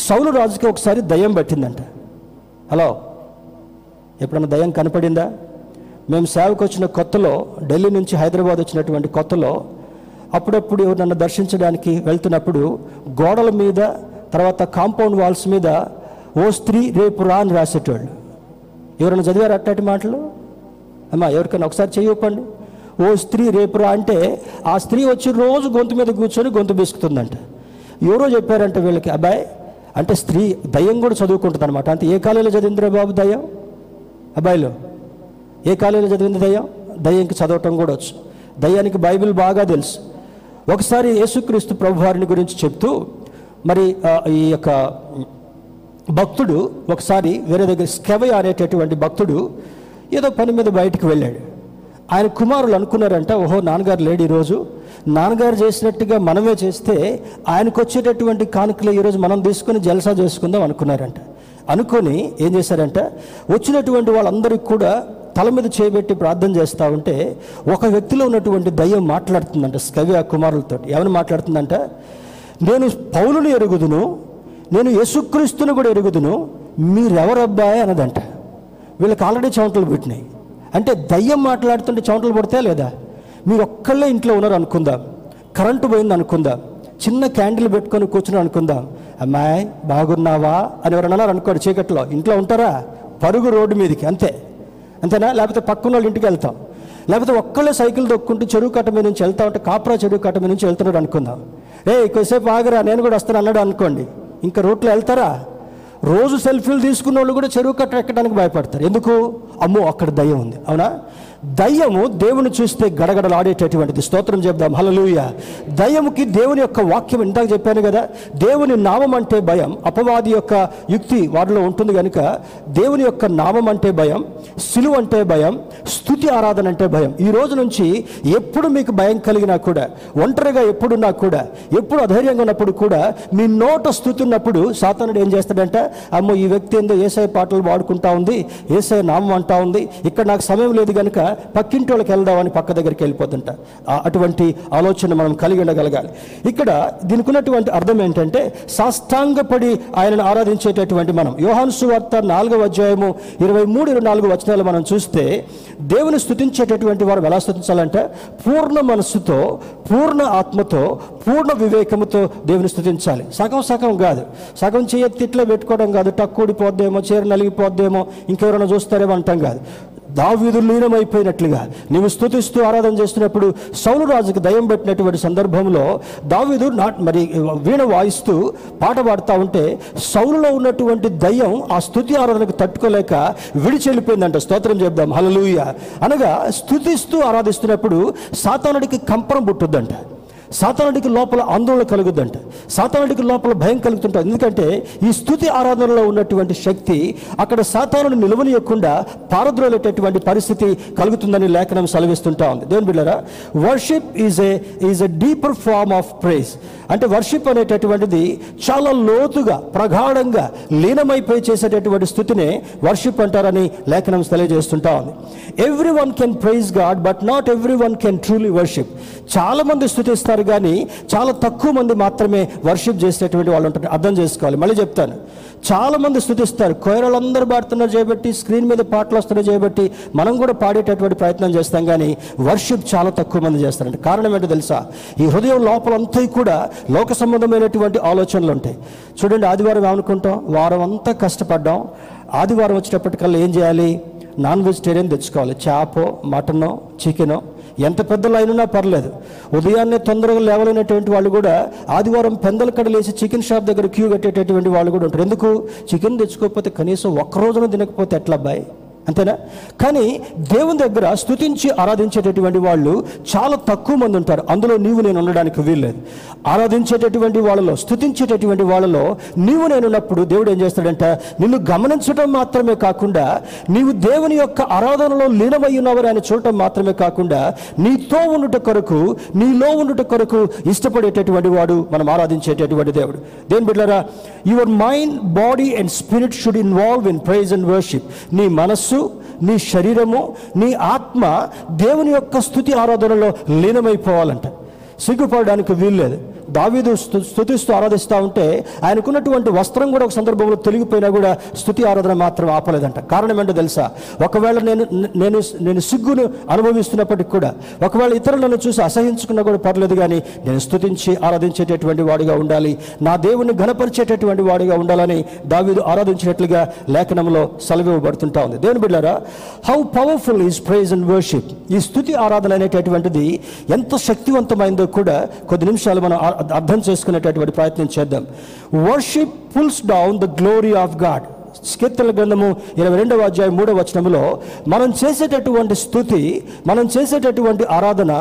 సౌలు రాజుకి ఒకసారి దయ్యం పట్టిందంట. హలో, ఎప్పుడన్నా దయ్యం కనపడిందా? మేము సేవకు వచ్చిన కొత్తలో, ఢిల్లీ నుంచి హైదరాబాద్ వచ్చినటువంటి కొత్తలో, అప్పుడప్పుడు ఎవరు నన్ను దర్శించడానికి వెళ్తున్నప్పుడు గోడల మీద, తర్వాత కాంపౌండ్ వాల్స్ మీద ఓ స్త్రీ రేపు రా అని రాసేటోళ్ళు. ఎవరైనా చదివారు అట్టాటి మాటలు? అమ్మా ఎవరికైనా ఒకసారి చేయొప్పండి. ఓ స్త్రీ రేపు రా అంటే ఆ స్త్రీ వచ్చి రోజు గొంతు మీద కూర్చొని గొంతు బీసుకుతుందంట. ఎవరో చెప్పారంటే వీళ్ళకి, అబ్బాయి అంటే స్త్రీ దయ్యం కూడా చదువుకుంటుంది అనమాట. అంటే ఏ కాలేజీలో చదివిందిరా బాబు దయ్యం? అబ్బాయిలు ఏ కాలేజీలో చదివింది దయ్యం? దయ్యంకి చదవటం కూడా వచ్చు, దయ్యానికి బైబిల్ బాగా తెలుసు. ఒకసారి యేసుక్రీస్తు ప్రభువారిని గురించి చెప్తూ మరి ఈ యొక్క భక్తుడు ఒకసారి వేరే దగ్గర స్కెవయ అనేటటువంటి భక్తుడు ఏదో పని మీద బయటికి వెళ్ళాడు. ఆయన కుమారులు అనుకున్నారంట, ఓహో నాన్నగారు లేడు ఈరోజు, నాన్నగారు చేసినట్టుగా మనమే చేస్తే ఆయనకు వచ్చేటటువంటి కానుకలు ఈరోజు మనం తీసుకుని జల్సా చేసుకుందాం అనుకున్నారంట. అనుకొని ఏం చేశారంట, వచ్చినటువంటి వాళ్ళందరికీ కూడా తల మీద చేయబెట్టి ప్రార్థన చేస్తూ ఉంటే ఒక వ్యక్తిలో ఉన్నటువంటి దయ్యం మాట్లాడుతుందంట స్కవ్య కుమారులతో. ఏమని మాట్లాడుతుందంట, నేను పౌలుని ఎరుగుదును, నేను యేసుక్రీస్తును కూడా ఎరుగుదును, మీరెవరబ్బాయి అన్నదంట. వీళ్ళకి ఆల్రెడీ చెమటలు పుట్టినాయి, అంటే దయ్యం మాట్లాడుతుంటే చెమటలు పడతాయా లేదా? మీరు ఒక్కళ్ళే ఇంట్లో ఉన్నారు అనుకుందాం, కరెంటు పోయింది అనుకుందాం, చిన్న క్యాండిల్ పెట్టుకొని కూర్చుని అనుకుందాం, అమ్మాయి బాగున్నావా అని ఎవరు అన్నారు అనుకోడు. చీకట్లో ఇంట్లో ఉంటారా? పరుగు రోడ్డు మీదకి, అంతే అంతేనా? లేకపోతే పక్కన వాళ్ళ ఇంటికి వెళ్తాం, లేకపోతే ఒక్కళ్ళే సైకిల్ దొక్కుంటూ చెరువు కట్ట మీద నుంచి వెళ్తా ఉంటే కాపురా చెరువు కట్ట మీద నుంచి వెళ్తున్నాడు అనుకుందాం. ఏ కొద్దిసేపు ఆగరా నేను కూడా వస్తాను అన్నాడు అనుకోండి, ఇంకా రోడ్లో వెళ్తారా? రోజు సెల్ఫీలు తీసుకున్న వాళ్ళు కూడా చెరువు కట్ట ఎక్కడానికి భయపడతారు. ఎందుకు? అమ్మో అక్కడ దయ్యం ఉంది. అవునా? దయ్యము దేవుని చూస్తే గడగడలాడేటటువంటిది. స్తోత్రం చెప్దాం, హల్లెలూయా. దయ్యముకి దేవుని యొక్క వాక్యం, ఇందాక చెప్పాను కదా, దేవుని నామం అంటే భయం. అపవాది యొక్క యుక్తి వారిలో ఉంటుంది కనుక దేవుని యొక్క నామం అంటే భయం, సిలువ అంటే భయం, స్తుతి ఆరాధన అంటే భయం. ఈ రోజు నుంచి ఎప్పుడు మీకు భయం కలిగినా కూడా, ఒంటరిగా ఎప్పుడున్నా కూడా, ఎప్పుడు అధైర్యంగా ఉన్నప్పుడు కూడా, మీ నోట స్తుతి ఉన్నప్పుడు సాతానుడు ఏం చేస్తాడంటే, అమ్మో ఈ వ్యక్తి ఏందో ఏసై పాటలు పాడుకుంటా ఉంది, ఏసై నామం అంటా ఉంది, ఇక్కడ నాకు సమయం లేదు కనుక పక్కింటి వాళ్ళకి వెళ్దామని పక్క దగ్గరికి వెళ్ళిపోతుంట. అటువంటి ఆలోచన మనం కలిగి ఉండగలగాలి. ఇక్కడ దీనికి ఉన్నటువంటి అర్థం ఏంటంటే సాష్టాంగపడి ఆయనను ఆరాధించేటటువంటి మనం. యోహాను సువార్త నాలుగవ అధ్యాయము ఇరవై మూడు ఇరవై నాలుగు వచనాలు మనం చూస్తే దేవుని స్తుతించేటటువంటి వారు ఎలా స్తుతించాలంటే పూర్ణ మనస్సుతో, పూర్ణ ఆత్మతో, పూర్ణ వివేకముతో దేవుని స్తుతించాలి. సగం సగం కాదు, సగం చేయెత్తి ఇట్లా పెట్టుకోవడం కాదు, టక్కుడిపోద్దేమో, చీర నలిగిపోద్దేమో, ఇంకెవరైనా చూస్తారేమో అంటాం కాదు. దావీదు లీనమైపోయినట్లుగా నీవు స్తుతిస్తూ ఆరాధన చేస్తున్నప్పుడు సౌలు రాజుకు దయ్యం పట్టినటువంటి సందర్భంలో దావీదు నాట్ మరి వీణ వాయిస్తూ పాట పాడుతూ ఉంటే సౌలులో ఉన్నటువంటి దయ్యం ఆ స్తుతి ఆరాధనకు తట్టుకోలేక విడిచి వెళ్ళిపోయిందంట. స్తోత్రం చెప్దాం హల్లెలూయా. అనగా స్తుతిస్తూ ఆరాధిస్తున్నప్పుడు సాతానుడికి కంపరం పుట్టుద్దంట, సాతానుడికి లోపల ఆందోళన కలుగుద్దంట, సాతానుడికి లోపల భయం కలుగుతుంటుంది. ఎందుకంటే ఈ స్తుతి ఆరాధనలో ఉన్నటువంటి శక్తి అక్కడ సాతానుని నిలవనియకుండా పారద్రోలేటటువంటి పరిస్థితి కలుగుతుందని లేఖనం సెలవిస్తుంటా ఉంది. దేవుని బిడ్డలారా, worship is a is a deeper form of praise. అంటే వర్షిప్ అనేటటువంటిది చాలా లోతుగా, ప్రగాఢంగా లీనమైపోయి చేసేటటువంటి స్థుతినే వర్షిప్ అంటారని లేఖనం తెలియజేస్తుంటా ఉంది. Everyone can praise God but not everyone can truly worship. చాలామంది స్తుతిస్తారు కానీ చాలా తక్కువ మంది మాత్రమే వర్షిప్ చేసేటువంటి వాళ్ళు ఉంటారు. అర్థం చేసుకోవాలి. మళ్ళీ చెప్తాను, చాలామంది స్తుతిస్తారు, కోయరాళ్ళందరూ పాడుతున్నారు చేయబట్టి, స్క్రీన్ మీద పాటలు వస్తున్నాయి చేయబట్టి మనం కూడా పాడేటటువంటి ప్రయత్నం చేస్తాం. కానీ వర్షిప్ చాలా తక్కువ మంది చేస్తారంటే కారణం ఏంటో తెలుసా? ఈ హృదయం లోపలంతా కూడా లోక సంబంధమైనటువంటి ఆలోచనలు ఉంటాయి. చూడండి, ఆదివారం ఏమనుకుంటాం, వారం అంతా కష్టపడ్డాం, ఆదివారం వచ్చేటప్పటికల్లా ఏం చేయాలి, నాన్ వెజిటేరియన్ తెచ్చుకోవాలి, చేపో మటనో చికెనో, ఎంత పెద్దలు అయినా పర్లేదు. ఉదయాన్నే తొందరగా లేవలేనటువంటి వాళ్ళు కూడా ఆదివారం పెందల కడలేసి చికెన్ షాప్ దగ్గర క్యూ కట్టేటటువంటి వాళ్ళు కూడా ఉంటారు. ఎందుకు? చికెన్ తెచ్చుకోకపోతే కనీసం ఒక్క రోజున తినకపోతే ఎట్లా అబ్బాయి, అంతేనా? కానీ దేవుని దగ్గర స్తుతించి ఆరాధించేటటువంటి వాళ్ళు చాలా తక్కువ మంది ఉంటారు. అందులో నీవు నేను ఉండడానికి వీల్లేదు. ఆరాధించేటటువంటి వాళ్ళలో, స్తుతించేటటువంటి వాళ్ళలో నీవు నేనున్నప్పుడు దేవుడు ఏం చేస్తాడంటే నిన్ను గమనించడం మాత్రమే కాకుండా, నీవు దేవుని యొక్క ఆరాధనలో లీనమై ఉన్నవారు ఆయన చూడటం మాత్రమే కాకుండా, నీతో ఉండుట కొరకు, నీలో ఉండుట కొరకు ఇష్టపడేటటువంటి వాడు మనం ఆరాధించేటటువంటి దేవుడు. దేని బిడ్డలారా, your mind, body and spirit should involve in praise and worship. నీ మనస్సు, నీ శరీరము, నీ ఆత్మ దేవుని యొక్క స్తుతి ఆరాధనలో లీనమైపోవాలంట. సిగ్గుపడడానికి వీల్లేదు. దావీదు స్తుతిస్తూ ఆరాధిస్తూ ఉంటే ఆయనకున్నటువంటి వస్త్రం కూడా ఒక సందర్భంలో తొలగిపోయినా కూడా స్తుతి ఆరాధన మాత్రం ఆపలేదంట. కారణం ఏంటో తెలుసా? ఒకవేళ నేను నేను నేను సిగ్గును అనుభవిస్తున్నప్పటికి కూడా, ఒకవేళ ఇతరులను చూసి అసహించుకున్నా కూడా పర్లేదు, కానీ నేను స్తుతించి ఆరాధించేటటువంటి వాడిగా ఉండాలి, నా దేవుని ఘనపరిచేటటువంటి వాడిగా ఉండాలని దావీదు ఆరాధించినట్లుగా లేఖనంలో సెలవివ్వబడుతుంటా ఉంది. దేవుని బిడ్డలారా, how powerful is praise and worship. ఈ స్తుతి ఆరాధన అనేటటువంటిది ఎంత శక్తివంతమైందో కూడా కొద్ది నిమిషాలు మనం అర్థం చేసుకునేటటువంటి ప్రయత్నం చేద్దాం. Worship pulls down the glory of God. కీర్తనల గ్రంథము ఇరవై రెండవ అధ్యాయం మూడవ వచనంలో మనం చేసేటటువంటి స్తుతి, మనం చేసేటటువంటి ఆరాధన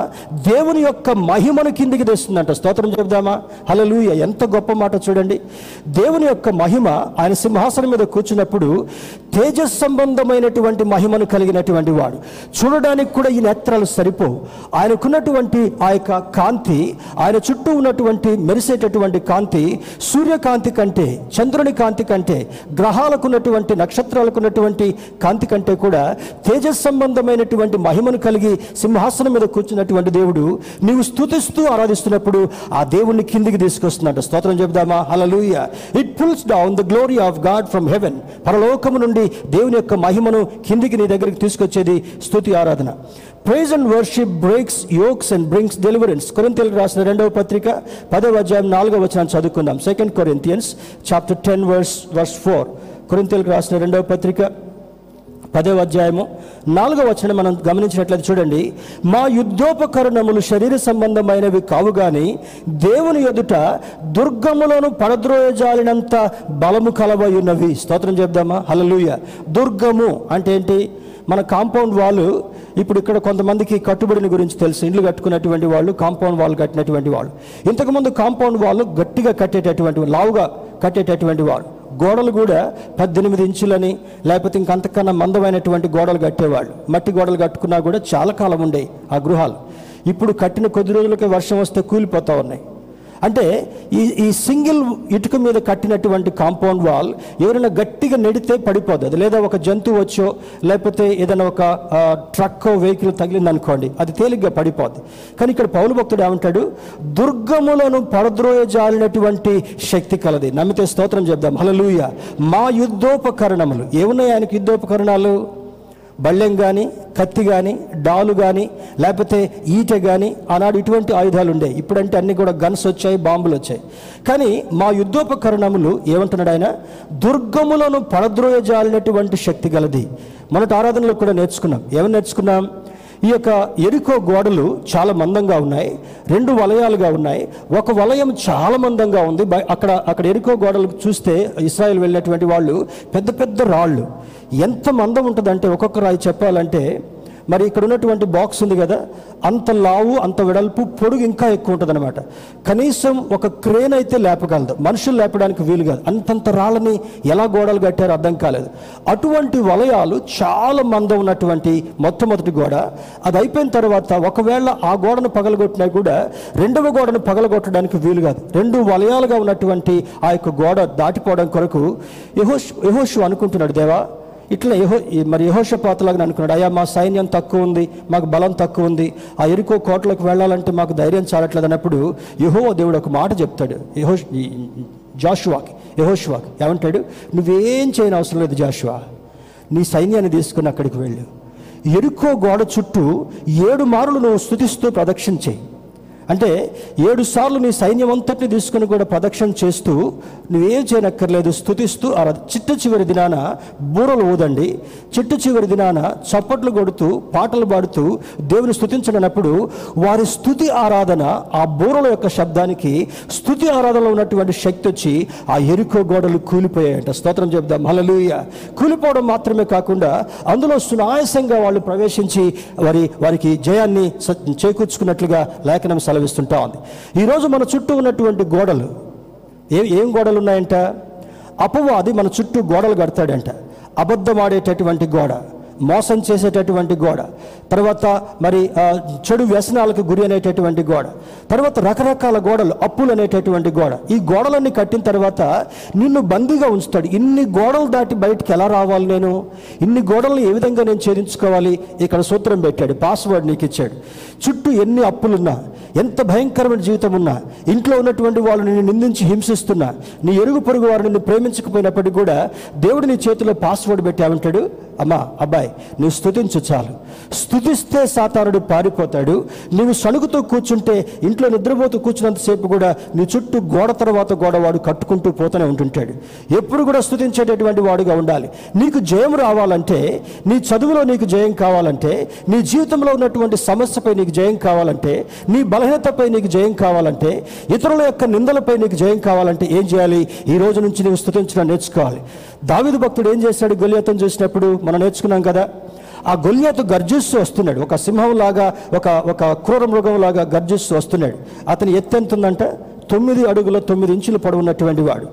దేవుని యొక్క మహిమను కిందికి తెస్తుందంట. స్తోత్రం చెప్దామా హల్లెలూయా. ఎంత గొప్ప మాట చూడండి. దేవుని యొక్క మహిమ ఆయన సింహాసనం మీద కూర్చున్నప్పుడు తేజస్ సంబంధమైనటువంటి మహిమను కలిగినటువంటి వాడు. చూడడానికి కూడా ఈ నేత్రాలు సరిపోవు. ఆయనకున్నటువంటి ఆ యొక్క కాంతి, ఆయన చుట్టూ ఉన్నటువంటి మెరిసేటటువంటి కాంతి సూర్యకాంతి కంటే, చంద్రుని కాంతి కంటే, గ్రహాలకు ఉన్నటువంటి నక్షత్రాలకు ఉన్నటువంటి కాంతి కంటే కూడా తేజస్ సంబంధమైనటువంటి మహిమను కలిగి సింహాసనం మీద కూర్చున్నటువంటి దేవుడు నీవు స్తుతిస్తూ ఆరాధిస్తున్నప్పుడు ఆ దేవుణ్ణి కిందికి తీసుకొస్తున్నాడు. స్తోత్రం చెబుదామా హల్లెలూయా. It pulls down the glory of God from heaven. పరలోకము నుండి దేవుని యొక్క మహిమను కిందికి నీ దగ్గరికి తీసుకొచ్చేది స్తుతి ఆరాధన. Praise and worship breaks yokes and brings deliverance. కొరింథీయులకు రాసిన రెండవ పత్రిక పదవ అధ్యాయం నాలుగవ వచనాన్ని చదువుకుందాం. Second Corinthians chapter ten verse verse four. కొరింథీయులకు రాసిన రెండవ పత్రిక పదవ అధ్యాయము నాలుగవ వచనం మనం గమనించినట్లయితే చూడండి, మా యుద్ధోపకరణములు శరీర సంబంధమైనవి కావు గాని దేవుని ఎదుట దుర్గములను పడద్రోయజాలినంత బలము కలవై ఉన్నవి. స్తోత్రం చెప్దామా హల్లెలూయా. దుర్గము అంటే ఏంటి? మన కాంపౌండ్ వాళ్ళు. ఇప్పుడు ఇక్కడ కొంతమందికి కట్టుబడిని గురించి తెలుసు. ఇండ్లు కట్టుకున్నటువంటి వాళ్ళు, కాంపౌండ్ వాళ్ళు కట్టినటువంటి వాళ్ళు. ఇంతకుముందు కాంపౌండ్ వాళ్ళు గట్టిగా కట్టేటటువంటి, లావుగా కట్టేటటువంటి వాళ్ళు. గోడలు కూడా పద్దెనిమిది ఇంచులని లేకపోతే ఇంకంతకన్నా మందమైనటువంటి గోడలు కట్టేవాళ్ళు. మట్టి గోడలు కట్టుకున్నా కూడా చాలా కాలం ఉండేవి ఆ గృహాలు. ఇప్పుడు కట్టిన కొద్ది రోజులకే వర్షం వస్తే కూలిపోతూ ఉన్నాయి. అంటే ఈ ఈ సింగిల్ ఇటుక మీద కట్టినటువంటి కాంపౌండ్ వాల్ ఎవరైనా గట్టిగా నెడితే పడిపోదు అది, లేదా ఒక జంతువు వచ్చో లేకపోతే ఏదైనా ఒక ట్రక్ వెహికల్ తగిలిందనుకోండి అది తేలిగ్గా పడిపోద్ది. కానీ ఇక్కడ పౌలు భక్తుడు ఏమంటాడు, దుర్గములను పరద్రోయజాలినటువంటి శక్తి కలది. నమ్మితే స్తోత్రం చెప్దాం, హల్లెలూయా. మా యుద్ధోపకరణములు ఏమున్నాయి? ఆయనకు యుద్ధోపకరణాలు బళ్ళెం కానీ, కత్తి కానీ, డాలు కానీ, లేకపోతే ఈటె కానీ. ఆనాడు ఇటువంటి ఆయుధాలు ఉండేవి, ఇప్పుడంటే అన్నీ కూడా గన్స్ వచ్చాయి, బాంబులు వచ్చాయి. కానీ మా యుద్ధోపకరణములు ఏమంటున్నాడు ఆయన, దుర్గములను పడద్రోయజాలినటువంటి శక్తి గలది. మొన్నటి ఆరాధనలో కూడా నేర్చుకున్నాం. ఏమని నేర్చుకున్నాం? ఈ యొక్క ఎరికో గోడలు చాలా మందంగా ఉన్నాయి, రెండు వలయాలుగా ఉన్నాయి. ఒక వలయం చాలా మందంగా ఉంది, అక్కడ అక్కడ ఎరికో గోడలు చూస్తే ఇస్రాయల్ వెళ్ళినటువంటి వాళ్ళు పెద్ద పెద్ద రాళ్ళు, ఎంత మందం ఉంటుందంటే ఒక్కొక్క రాయి చెప్పాలంటే, మరి ఇక్కడ ఉన్నటువంటి బాక్స్ ఉంది కదా అంత లావు, అంత వెడల్పు, పొడుగు ఇంకా ఎక్కువ ఉంటుంది అనమాట. కనీసం ఒక క్రేన్ అయితే లేపగలదు, మనుషులు లేపడానికి వీలు కాదు. అంతంత రాళ్ళని ఎలా గోడలు కట్టారో అర్థం కాలేదు. అటువంటి వలయాలు చాలా మందం ఉన్నటువంటి మొట్టమొదటి గోడ, అది అయిపోయిన తర్వాత ఒకవేళ ఆ గోడను పగలగొట్టినా కూడా రెండవ గోడను పగలగొట్టడానికి వీలు కాదు. రెండు వలయాలుగా ఉన్నటువంటి ఆ యొక్క గోడ దాటిపోవడం కొరకు యెహోషు యెహోషు అనుకుంటున్నాడు, దేవా ఇట్లా యెహో మరి యెహోషాపాతులాగా అనుకున్నాడు, అయ్యా మా సైన్యం తక్కువ ఉంది, మాకు బలం తక్కువ ఉంది, ఆ ఎరికో కోటలకు వెళ్ళాలంటే మాకు ధైర్యం చాలట్లేదు అన్నప్పుడు యెహోవా దేవుడు ఒక మాట చెప్తాడు యెహో జాషువాకి యెహోషువాకి ఏమంటాడు, నువ్వేం చేయని అవసరం లేదు జాషువా, నీ సైన్యాన్ని తీసుకుని అక్కడికి వెళ్ళు, ఎరికో గోడ చుట్టూ ఏడు మార్లు నువ్వు స్తుతిస్తూ ప్రదక్షిణ చేయి. అంటే ఏడు సార్లు నీ సైన్యం అంతటిని తీసుకుని కూడా ప్రదక్షిణ చేస్తూ నువ్వేం చేయనక్కర్లేదు, స్తుతిస్తూ ఆ చిట్ట చివరి దినాన బూరలు ఊదండి, చిట్ట చివరి దినాన చప్పట్లు కొడుతూ పాటలు పాడుతూ దేవుని స్తుతించడనప్పుడు వారి స్తుతి ఆరాధన ఆ బూరల యొక్క శబ్దానికి స్తుతి ఆరాధనలో ఉన్నటువంటి శక్తి వచ్చి ఆ ఎరికో గోడలు కూలిపోయాయంట. స్తోత్రం చెప్దాం, హల్లెలూయా. కూలిపోవడం మాత్రమే కాకుండా అందులో సునాయాసంగా వాళ్ళు ప్రవేశించి వారి వారికి జయాన్ని చేకూర్చుకున్నట్లుగా లేఖనం సెలవిస్తుంటా ఉంది. ఈరోజు మన చుట్టూ ఉన్నటువంటి గోడలు ఏ ఏం గోడలు ఉన్నాయంట? అపవాది మన చుట్టూ గోడలు కడతాడంట. అబద్ధమాడేటటువంటి గోడ, మోసం చేసేటటువంటి గోడ, తర్వాత మరి చెడు వ్యసనాలకు గురి అనేటటువంటి గోడ, తర్వాత రకరకాల గోడలు, అప్పులు అనేటటువంటి గోడ. ఈ గోడలన్నీ కట్టిన తర్వాత నిన్ను బందీగా ఉంచుతాడు. ఇన్ని గోడలు దాటి బయటికి ఎలా రావాలి, నేను ఇన్ని గోడలను ఏ విధంగా నేను ఛేదించుకోవాలి? ఇక్కడ సూత్రం పెట్టాడు, పాస్వర్డ్ నీకు ఇచ్చాడు. చుట్టూ ఎన్ని అప్పులున్నా, ఎంత భయంకరమైన జీవితం ఉన్నా, ఇంట్లో ఉన్నటువంటి వాళ్ళు నిన్ను నిందించి హింసిస్తున్నా, నీ ఎరుగు పొరుగు వారు నిన్ను ప్రేమించకపోయినప్పటికీ కూడా దేవుడు నీ చేతిలో పాస్వర్డ్ పెట్టామంటాడు, అమ్మా అబ్బాయి నువ్వు స్తుతించు చాలు. స్తుతిస్తే సాతానుడు పారిపోతాడు. నువ్వు సణుగుతూ కూర్చుంటే, ఇంట్లో నిద్రపోతూ కూర్చున్నంతసేపు కూడా నీ చుట్టూ గోడ తర్వాత గోడ వాడు కట్టుకుంటూ పోతూనే ఉంటుంటాడు. ఎప్పుడు కూడా స్తుతించేటటువంటి వాడుగా ఉండాలి. నీకు జయం రావాలంటే, నీ చదువులో నీకు జయం కావాలంటే, నీ జీవితంలో ఉన్నటువంటి సమస్యపై నీకు జయం కావాలంటే, నీ బలహీనతపై నీకు జయం కావాలంటే, ఇతరుల యొక్క నిందలపై నీకు జయం కావాలంటే ఏం చేయాలి? ఈ రోజు నుంచి నీవు స్తుతించడం నేర్చుకోవాలి. దావీదు భక్తుడు ఏం చేశాడు? గొల్యాతును చూసినప్పుడు మనం నేర్చుకున్నాం కదా, ఆ గొల్యాతు గర్జిస్తూ వస్తున్నాడు, ఒక సింహంలాగా, ఒక ఒక క్రూర మృగంలాగా గర్జిస్తూ వస్తున్నాడు. అతని ఎత్తు ఎంత ఉందంట? తొమ్మిది అడుగుల తొమ్మిది ఇంచులు పొడవున్నటువంటి వాడు,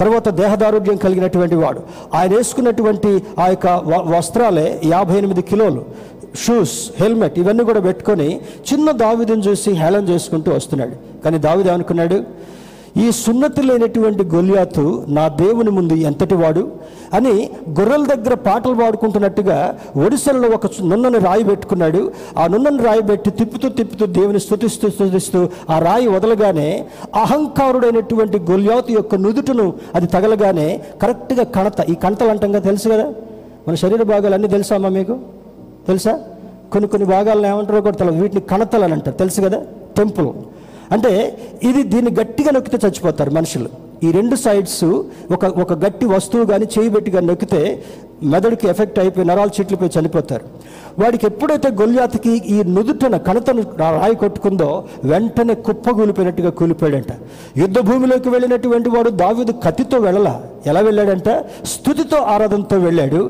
తర్వాత దేహదారుఢ్యం కలిగినటువంటి వాడు. ఆయన వేసుకున్నటువంటి ఆ యొక్క వస్త్రాలే యాభై ఎనిమిది కిలోలు, షూస్, హెల్మెట్ ఇవన్నీ కూడా పెట్టుకొని చిన్న దావీదును చూసి హేళన చేసుకుంటూ వస్తున్నాడు. కానీ దావీదు ఏమనుకున్నాడు? ఈ సున్నతి లేనటువంటి గొల్యాతు నా దేవుని ముందు ఎంతటి వాడు అని గొర్రెల దగ్గర పాటలు పాడుకుంటున్నట్టుగా ఒడిసెల్లో ఒక నున్నని రాయి పెట్టుకున్నాడు. ఆ నున్నని రాయి పెట్టి తిప్పుతూ తిప్పుతూ దేవుని స్తుతిస్తూ స్తుతిస్తూ ఆ రాయి వదలగానే అహంకారుడైనటువంటి గొల్యాతు యొక్క నుదుటను అది తగలగానే కరెక్ట్గా కణత, ఈ కణతలు అంటాం తెలుసు కదా, మన శరీర భాగాలు అన్నీ తెలుసా అమ్మా? మీకు తెలుసా? కొన్ని కొన్ని భాగాలను ఏమంటారో కూడా తెలియదు, వీటిని కణతలు అని అంటారు తెలుసు కదా. టెంపుల్ అంటే ఇది, దీన్ని గట్టిగా నొక్కితే చచ్చిపోతారు మనుషులు. ఈ రెండు సైడ్స్ ఒక ఒక గట్టి వస్తువు కానీ చేయి పెట్టిగా నొక్కితే మెదడుకి ఎఫెక్ట్ అయిపోయి నరాలు చిట్లిపోయి చనిపోతారు. వాడికి ఎప్పుడైతే గొల్యాతుకి ఈ నుదుటన కణతను రాయి కొట్టుకుందో వెంటనే కుప్పగూలిపోయినట్టుగా కూలిపోయాడంట. యుద్ధ భూమిలోకి వెళ్ళినటువంటి వాడు దావీదు కత్తితో వెళ్ళలా. ఎలా వెళ్ళాడంట? స్తుతితో ఆరాధనతో వెళ్ళాడు.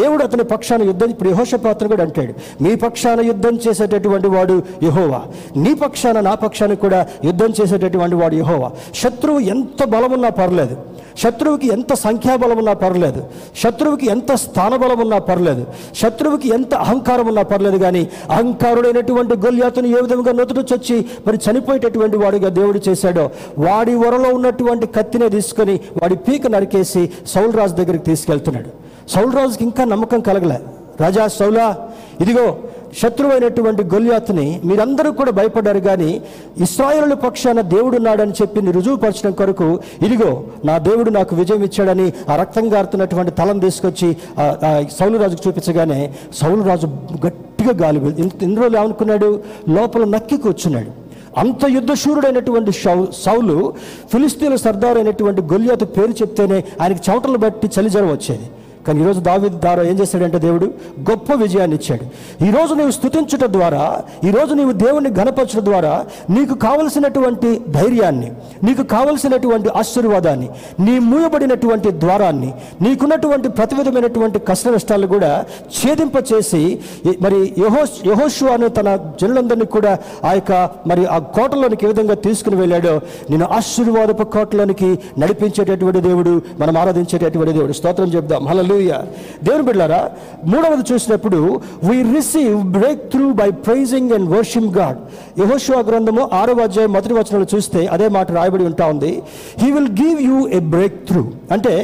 దేవుడు అతని పక్షాన యుద్ధం, ఇప్పుడు యెహోషాపాతును కూడా అంటాడు, మీ పక్షాన యుద్ధం చేసేటటువంటి వాడు యెహోవా, నీ పక్షాన నా పక్షాన కూడా యుద్ధం చేసేటటువంటి వాడు యెహోవా. శత్రువు ఎంత బలమున్నా పర్లేదు, శత్రువుకి ఎంత సంఖ్యాబలమున్నా పర్లేదు, శత్రువుకి ఎంత స్థానబలం ఉన్నా పర్లేదు, శత్రువుకి ఎంత అహంకారం ఉన్నా పర్లేదు, కానీ అహంకారుడైనటువంటి గొల్యాతును ఏ విధంగా నొదుటొచ్చి మరి చనిపోయేటటువంటి వాడిగా దేవుడు చేశాడో, వాడి వరలో ఉన్నటువంటి కత్తినే తీసుకొని వాడి పీక నరికేసి సౌలు రాజు దగ్గరికి తీసుకెళ్తున్నాడు. సౌలు రాజుకి ఇంకా నమ్మకం కలగలే. రాజా సౌలా, ఇదిగో శత్రువైనటువంటి గొల్యాతుని మీరందరూ కూడా భయపడ్డారు, కానీ ఇశ్రాయేలు పక్షాన దేవుడున్నాడని చెప్పి రుజువుపరచడం కొరకు ఇదిగో నా దేవుడు నాకు విజయం ఇచ్చాడని ఆ రక్తం గారుతున్నటువంటి తలం తీసుకొచ్చి సౌలు రాజుకు చూపించగానే సౌలు రాజు గట్టిగా గాలి ఇందులో ఏమనుకున్నాడు, లోపల నక్కి కూర్చున్నాడు. అంత యుద్ధశూరుడైనటువంటి సౌలు ఫిలిస్తీన్ల సర్దారు అయినటువంటి గొల్యాతు పేరు చెప్తేనే ఆయనకి చవటలు బట్టి చలిజ్వరం వచ్చేది. కానీ ఈరోజు దావీదు ద్వారా ఏం చేశాడంటే దేవుడు గొప్ప విజయాన్ని ఇచ్చాడు. ఈరోజు నీవు స్తుతించుట ద్వారా, ఈరోజు నీవు దేవుణ్ణి ఘనపరచడం ద్వారా నీకు కావలసినటువంటి ధైర్యాన్ని, నీకు కావలసినటువంటి ఆశీర్వాదాన్ని, నీ మూయబడినటువంటి ద్వారాన్ని, నీకున్నటువంటి ప్రతి విధమైనటువంటి కష్ట నష్టాలు కూడా ఛేదింప చేసి మరి యెహో యెహోషువను తన జనులందరినీ కూడా ఆ యొక్క మరి ఆ కోటలోనికి ఏ విధంగా తీసుకుని వెళ్ళాడో, నేను ఆశీర్వాదపు కోటలోనికి నడిపించేటటువంటి దేవుడు, మనం ఆరాధించేటటువంటి దేవుడు. స్తోత్రం చెప్దాం. హల్లెలూయా. దేవుని బిడ్డలారా, మూడవది చూసినప్పుడు we receive breakthrough by praising and worshiping God. యెహోషువ గ్రంథము ఆరవ అధ్యాయం మొదటి వచనంలో చూస్తే అదే మాట రాయబడి ఉంటా ఉంది. He will give you a breakthrough. అంటే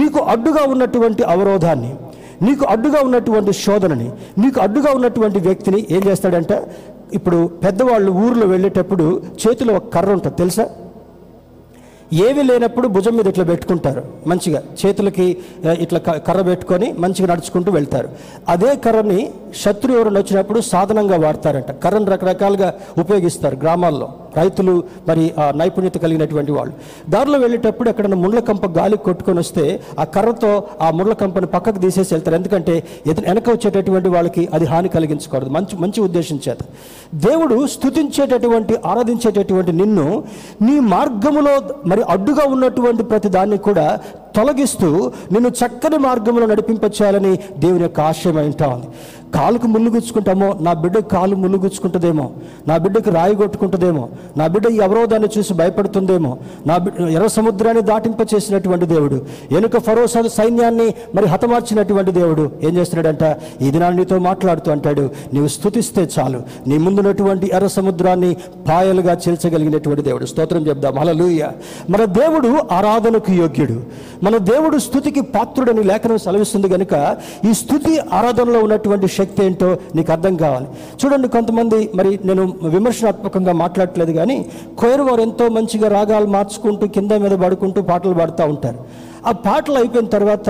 నీకు అడ్డుగా ఉన్నటువంటి అవరోధాన్ని, నీకు అడ్డుగా ఉన్నటువంటి శోధనని, నీకు అడ్డుగా ఉన్నటువంటి వ్యక్తిని ఏం చేస్తాడంటే, ఇప్పుడు పెద్దవాళ్ళు ఊర్లో వెళ్ళేటప్పుడు చేతిలో ఒక కర్ర ఉంటుంది తెలుసా, ఏవి లేనప్పుడు భుజం మీద ఇట్లా పెట్టుకుంటారు, మంచిగా చేతులకి ఇట్లా కర్ర పెట్టుకొని మంచిగా నడుచుకుంటూ వెళ్తారు. అదే కర్రని శత్రువు ఎవరైనా వచ్చినప్పుడు సాధనంగా వాడతారంట. కర్రను రకరకాలుగా ఉపయోగిస్తారు గ్రామాల్లో రైతులు, మరి ఆ నైపుణ్యత కలిగినటువంటి వాళ్ళు. దారిలో వెళ్ళేటప్పుడు ఎక్కడన్నా ముళ్ళ కంప గాలికి కొట్టుకొని వస్తే ఆ కర్రతో ఆ ముళ్ళ కంపని పక్కకు తీసేసి వెళ్తారు, ఎందుకంటే వెనక వచ్చేటటువంటి వాళ్ళకి అది హాని కలిగించకూడదు, మంచి మంచి ఉద్దేశం చేత. దేవుడు స్తుతించేటటువంటి ఆరాధించేటటువంటి నిన్ను నీ మార్గములో మరి అడ్డుగా ఉన్నటువంటి ప్రతి దాన్ని కూడా తొలగిస్తూ నిన్ను చక్కని మార్గంలో నడిపింపచేయాలని దేవుని యొక్క ఆశయం అంటా ఉంది. కాలుకు ముళ్ళుగుచ్చుకుంటామో, నా బిడ్డకు కాలు ముళ్ళుగుచ్చుకుంటుందేమో, నా బిడ్డకు రాయి కొట్టుకుంటుందేమో, నా బిడ్డ ఈ అవరోధాన్ని చూసి భయపడుతుందేమో, నా ఎర్ర సముద్రాన్ని దాటింపచేసినటువంటి దేవుడు, ఎనుక ఫరో సైన్యాన్ని మరి హతమార్చినటువంటి దేవుడు ఏం చేస్తున్నాడంట, ఈ దినాన్ని నీతో మాట్లాడుతూ అంటాడు, నీవు స్తుతిస్తే చాలు నీ ముందున్నటువంటి ఎర్ర సముద్రాన్ని పాయలుగా చేర్చగలిగినటువంటి దేవుడు. స్తోత్రం చెప్దాం. హల్లెలూయా. మన దేవుడు ఆరాధనకు యోగ్యుడు, మన దేవుడు స్తుతికి పాత్రుడని లేఖనం సెలవిస్తుంది కనుక ఈ స్తుతి ఆరాధనలో ఉన్నటువంటి శక్తి ఏంటో నీకు అర్థం కావాలి. చూడండి, కొంతమంది మరి నేను విమర్శనాత్మకంగా మాట్లాడట్లేదు, కానీ కోయరు వారు ఎంతో మంచిగా రాగాలు మార్చుకుంటూ కింద మీద పడుకుంటూ పాటలు పాడుతూ ఉంటారు. ఆ పాటలు అయిపోయిన తర్వాత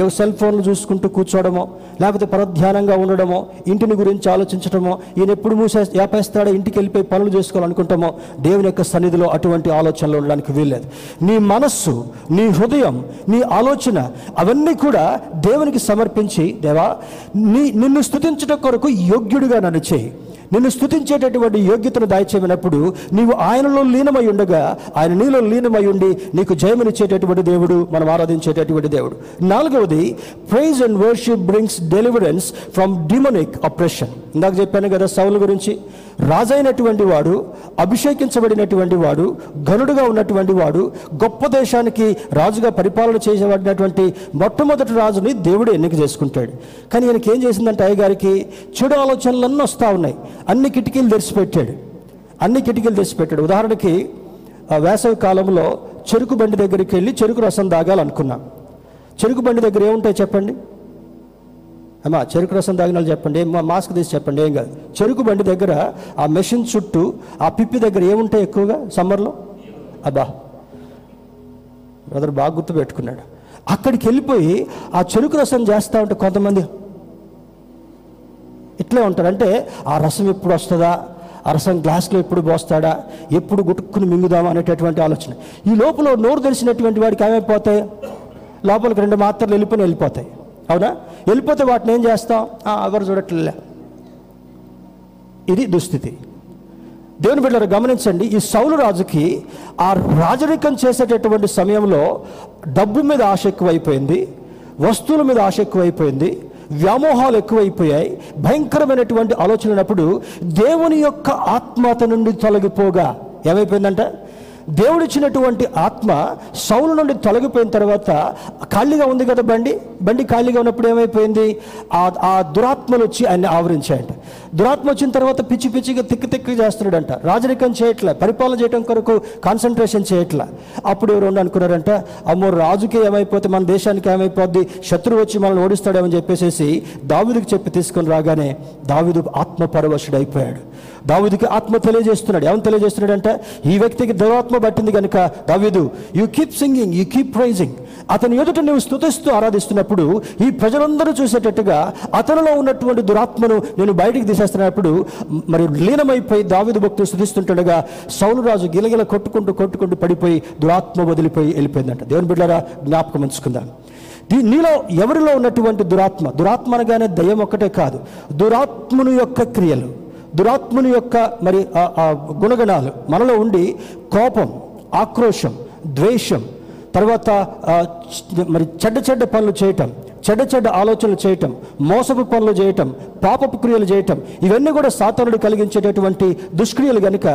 ఏవో సెల్ ఫోన్లు చూసుకుంటూ కూర్చోవడమో, లేకపోతే పరధ్యానంగా ఉండడమో, ఇంటిని గురించి ఆలోచించడమో, ఈయన ఎప్పుడు మూసే వ్యాపేస్తాడో ఇంటికి వెళ్ళిపోయి పనులు చేసుకోవాలనుకుంటామో, దేవుని యొక్క సన్నిధిలో అటువంటి ఆలోచనలు ఉండడానికి వీల్లేదు. నీ మనస్సు, నీ హృదయం, నీ ఆలోచన అవన్నీ కూడా దేవునికి సమర్పించి, దేవా నీ నిన్ను స్తుతించడం కొరకు యోగ్యుడిగా నన్ను చేయి, నిన్ను స్తుతించేటటువంటి యోగ్యతను దయచేయనప్పుడు నీవు ఆయనలో లీనమై ఉండగా ఆయన నీలో లీనమై ఉండి నీకు జయమనిచ్చేటటువంటి దేవుడు మనం ఆరాధించేటటువంటి దేవుడు. నాలుగవది, praise and worship brings deliverance from demonic oppression. ఇందాక చెప్పాను కదా సౌలు గురించి, రాజైనటువంటి వాడు, అభిషేకించబడినటువంటి వాడు, ఘనుడుగా ఉన్నటువంటి వాడు, గొప్ప దేశానికి రాజుగా పరిపాలన చేయబడినటువంటి మొట్టమొదటి రాజుని దేవుడు ఎన్నిక చేసుకుంటాడు. కానీ ఈయనకి ఏం చేసిందంటే, అయ్యగారికి చెడు ఆలోచనలన్నీ వస్తూ ఉన్నాయి, అన్ని కిటికీలు తెరిచిపెట్టాడు, అన్ని కిటికీలు తెరిచిపెట్టాడు. ఉదాహరణకి వేసవి కాలంలో చెరుకు బండి దగ్గరికి వెళ్ళి చెరుకు రసం తాగాలనుకున్నాం. చెరుకు బండి దగ్గర ఏముంటాయి చెప్పండి, అమ్మా చెరుకు రసం తాగిన వాళ్ళు చెప్పండి, ఏం మాస్క్ తీసి చెప్పండి, ఏం కాదు. చెరుకు బండి దగ్గర ఆ మెషిన్ చుట్టూ ఆ పిప్పి దగ్గర ఏముంటాయి ఎక్కువగా సమ్మర్లో? అబ్బా బ్రదర్ బాగా గుర్తు పెట్టుకున్నాడు. అక్కడికి వెళ్ళిపోయి ఆ చెరుకు రసం చేస్తూ ఉంటే కొంతమంది ఇట్లే ఉంటారు, అంటే ఆ రసం ఎప్పుడు వస్తుందా, ఆ రసం గ్లాస్లో ఎప్పుడు పోస్తాడా, ఎప్పుడు గుట్టుకుని మింగుదామా అనేటటువంటి ఆలోచన. ఈ లోపల నోరు తెలిసినటువంటి వాడికి ఏమైపోతాయి, లోపలికి రెండు మాత్రలు వెళ్ళిపోయి వెళ్ళిపోతాయి అవునా, వెళ్ళిపోతే వాటిని ఏం చేస్తాం, ఎవరు చూడట్లే. ఇది దుస్థితి. దేవుని బిడ్డలారా గమనించండి, ఈ సౌలు రాజుకి ఆ రాజరికం చేసేటటువంటి సమయంలో డబ్బు మీద ఆశ ఎక్కువైపోయింది, వస్తువుల మీద ఆశ ఎక్కువైపోయింది, వ్యామోహాలు ఎక్కువైపోయాయి, భయంకరమైనటువంటి ఆలోచనప్పుడు దేవుని యొక్క ఆత్మ అతని నుండి తొలగిపోగా ఏమైపోయిందంటే దేవుడిచ్చినటువంటి ఆత్మ సౌలు నుండి తొలగిపోయిన తర్వాత ఖాళీగా ఉంది కదా బండి, బండి ఖాళీగా ఉన్నప్పుడు ఏమైపోయింది, ఆ దురాత్మలు వచ్చి ఆయన్ని ఆవరించాయంట. దురాత్మ వచ్చిన తర్వాత పిచ్చి పిచ్చిగా తిక్కి తిక్కి చేస్తున్నాడంట, రాజరికం చేయట్లే, పరిపాలన చేయడం కొరకు కాన్సన్ట్రేషన్ చేయట్లే. అప్పుడు ఎవరు అనుకున్నారంట, అమ్మో రాజుకి ఏమైపోతే మన దేశానికి ఏమైపోద్ది, శత్రువు వచ్చి మనల్ని ఓడిస్తాడేమని చెప్పేసేసి దావీదుకి చెప్పి తీసుకొని రాగానే దావీదు ఆత్మ పరవశుడు అయిపోయాడు. దావీదుకి ఆత్మ తెలియజేస్తున్నాడు, ఏమని తెలియజేస్తున్నాడంటే, ఈ వ్యక్తికి దురాత్మ పట్టింది కనుక దావీదు you keep singing, you keep praising, అతని ఎదుట నువ్వు స్తుతిస్తూ ఆరాధిస్తున్నప్పుడు ఈ ప్రజలందరూ చూసేటట్టుగా అతనిలో ఉన్నటువంటి దురాత్మను నేను బయటికి తీసేస్తున్నప్పుడు మరి లీనమైపోయి దావీదు భక్తులు స్తుతిస్తుండగా సౌలు రాజు గిలగిల కొట్టుకుంటూ కొట్టుకుంటూ పడిపోయి దురాత్మ వదిలిపోయి వెళ్ళిపోయిందంట. దేవుని బిడ్డలారా జ్ఞాపకం ఉంచుకుందాం, దీ నీలో ఎవరిలో ఉన్నటువంటి దురాత్మ, దురాత్మ అనగానే దయ్యం ఒక్కటే కాదు, దురాత్మను యొక్క క్రియలు, దురాత్మను యొక్క మరి గుణగణాలు మనలో ఉండి కోపం, ఆక్రోషం, ద్వేషం, తర్వాత మరి చెడ్డ చెడ్డ పనులు చేయటం, చెడ్డ చెడ్డ ఆలోచనలు చేయటం, మోసపు పనులు చేయటం, పాపపు క్రియలు చేయటం, ఇవన్నీ కూడా సాతానుడు కలిగించేటటువంటి దుష్క్రియలు కనుక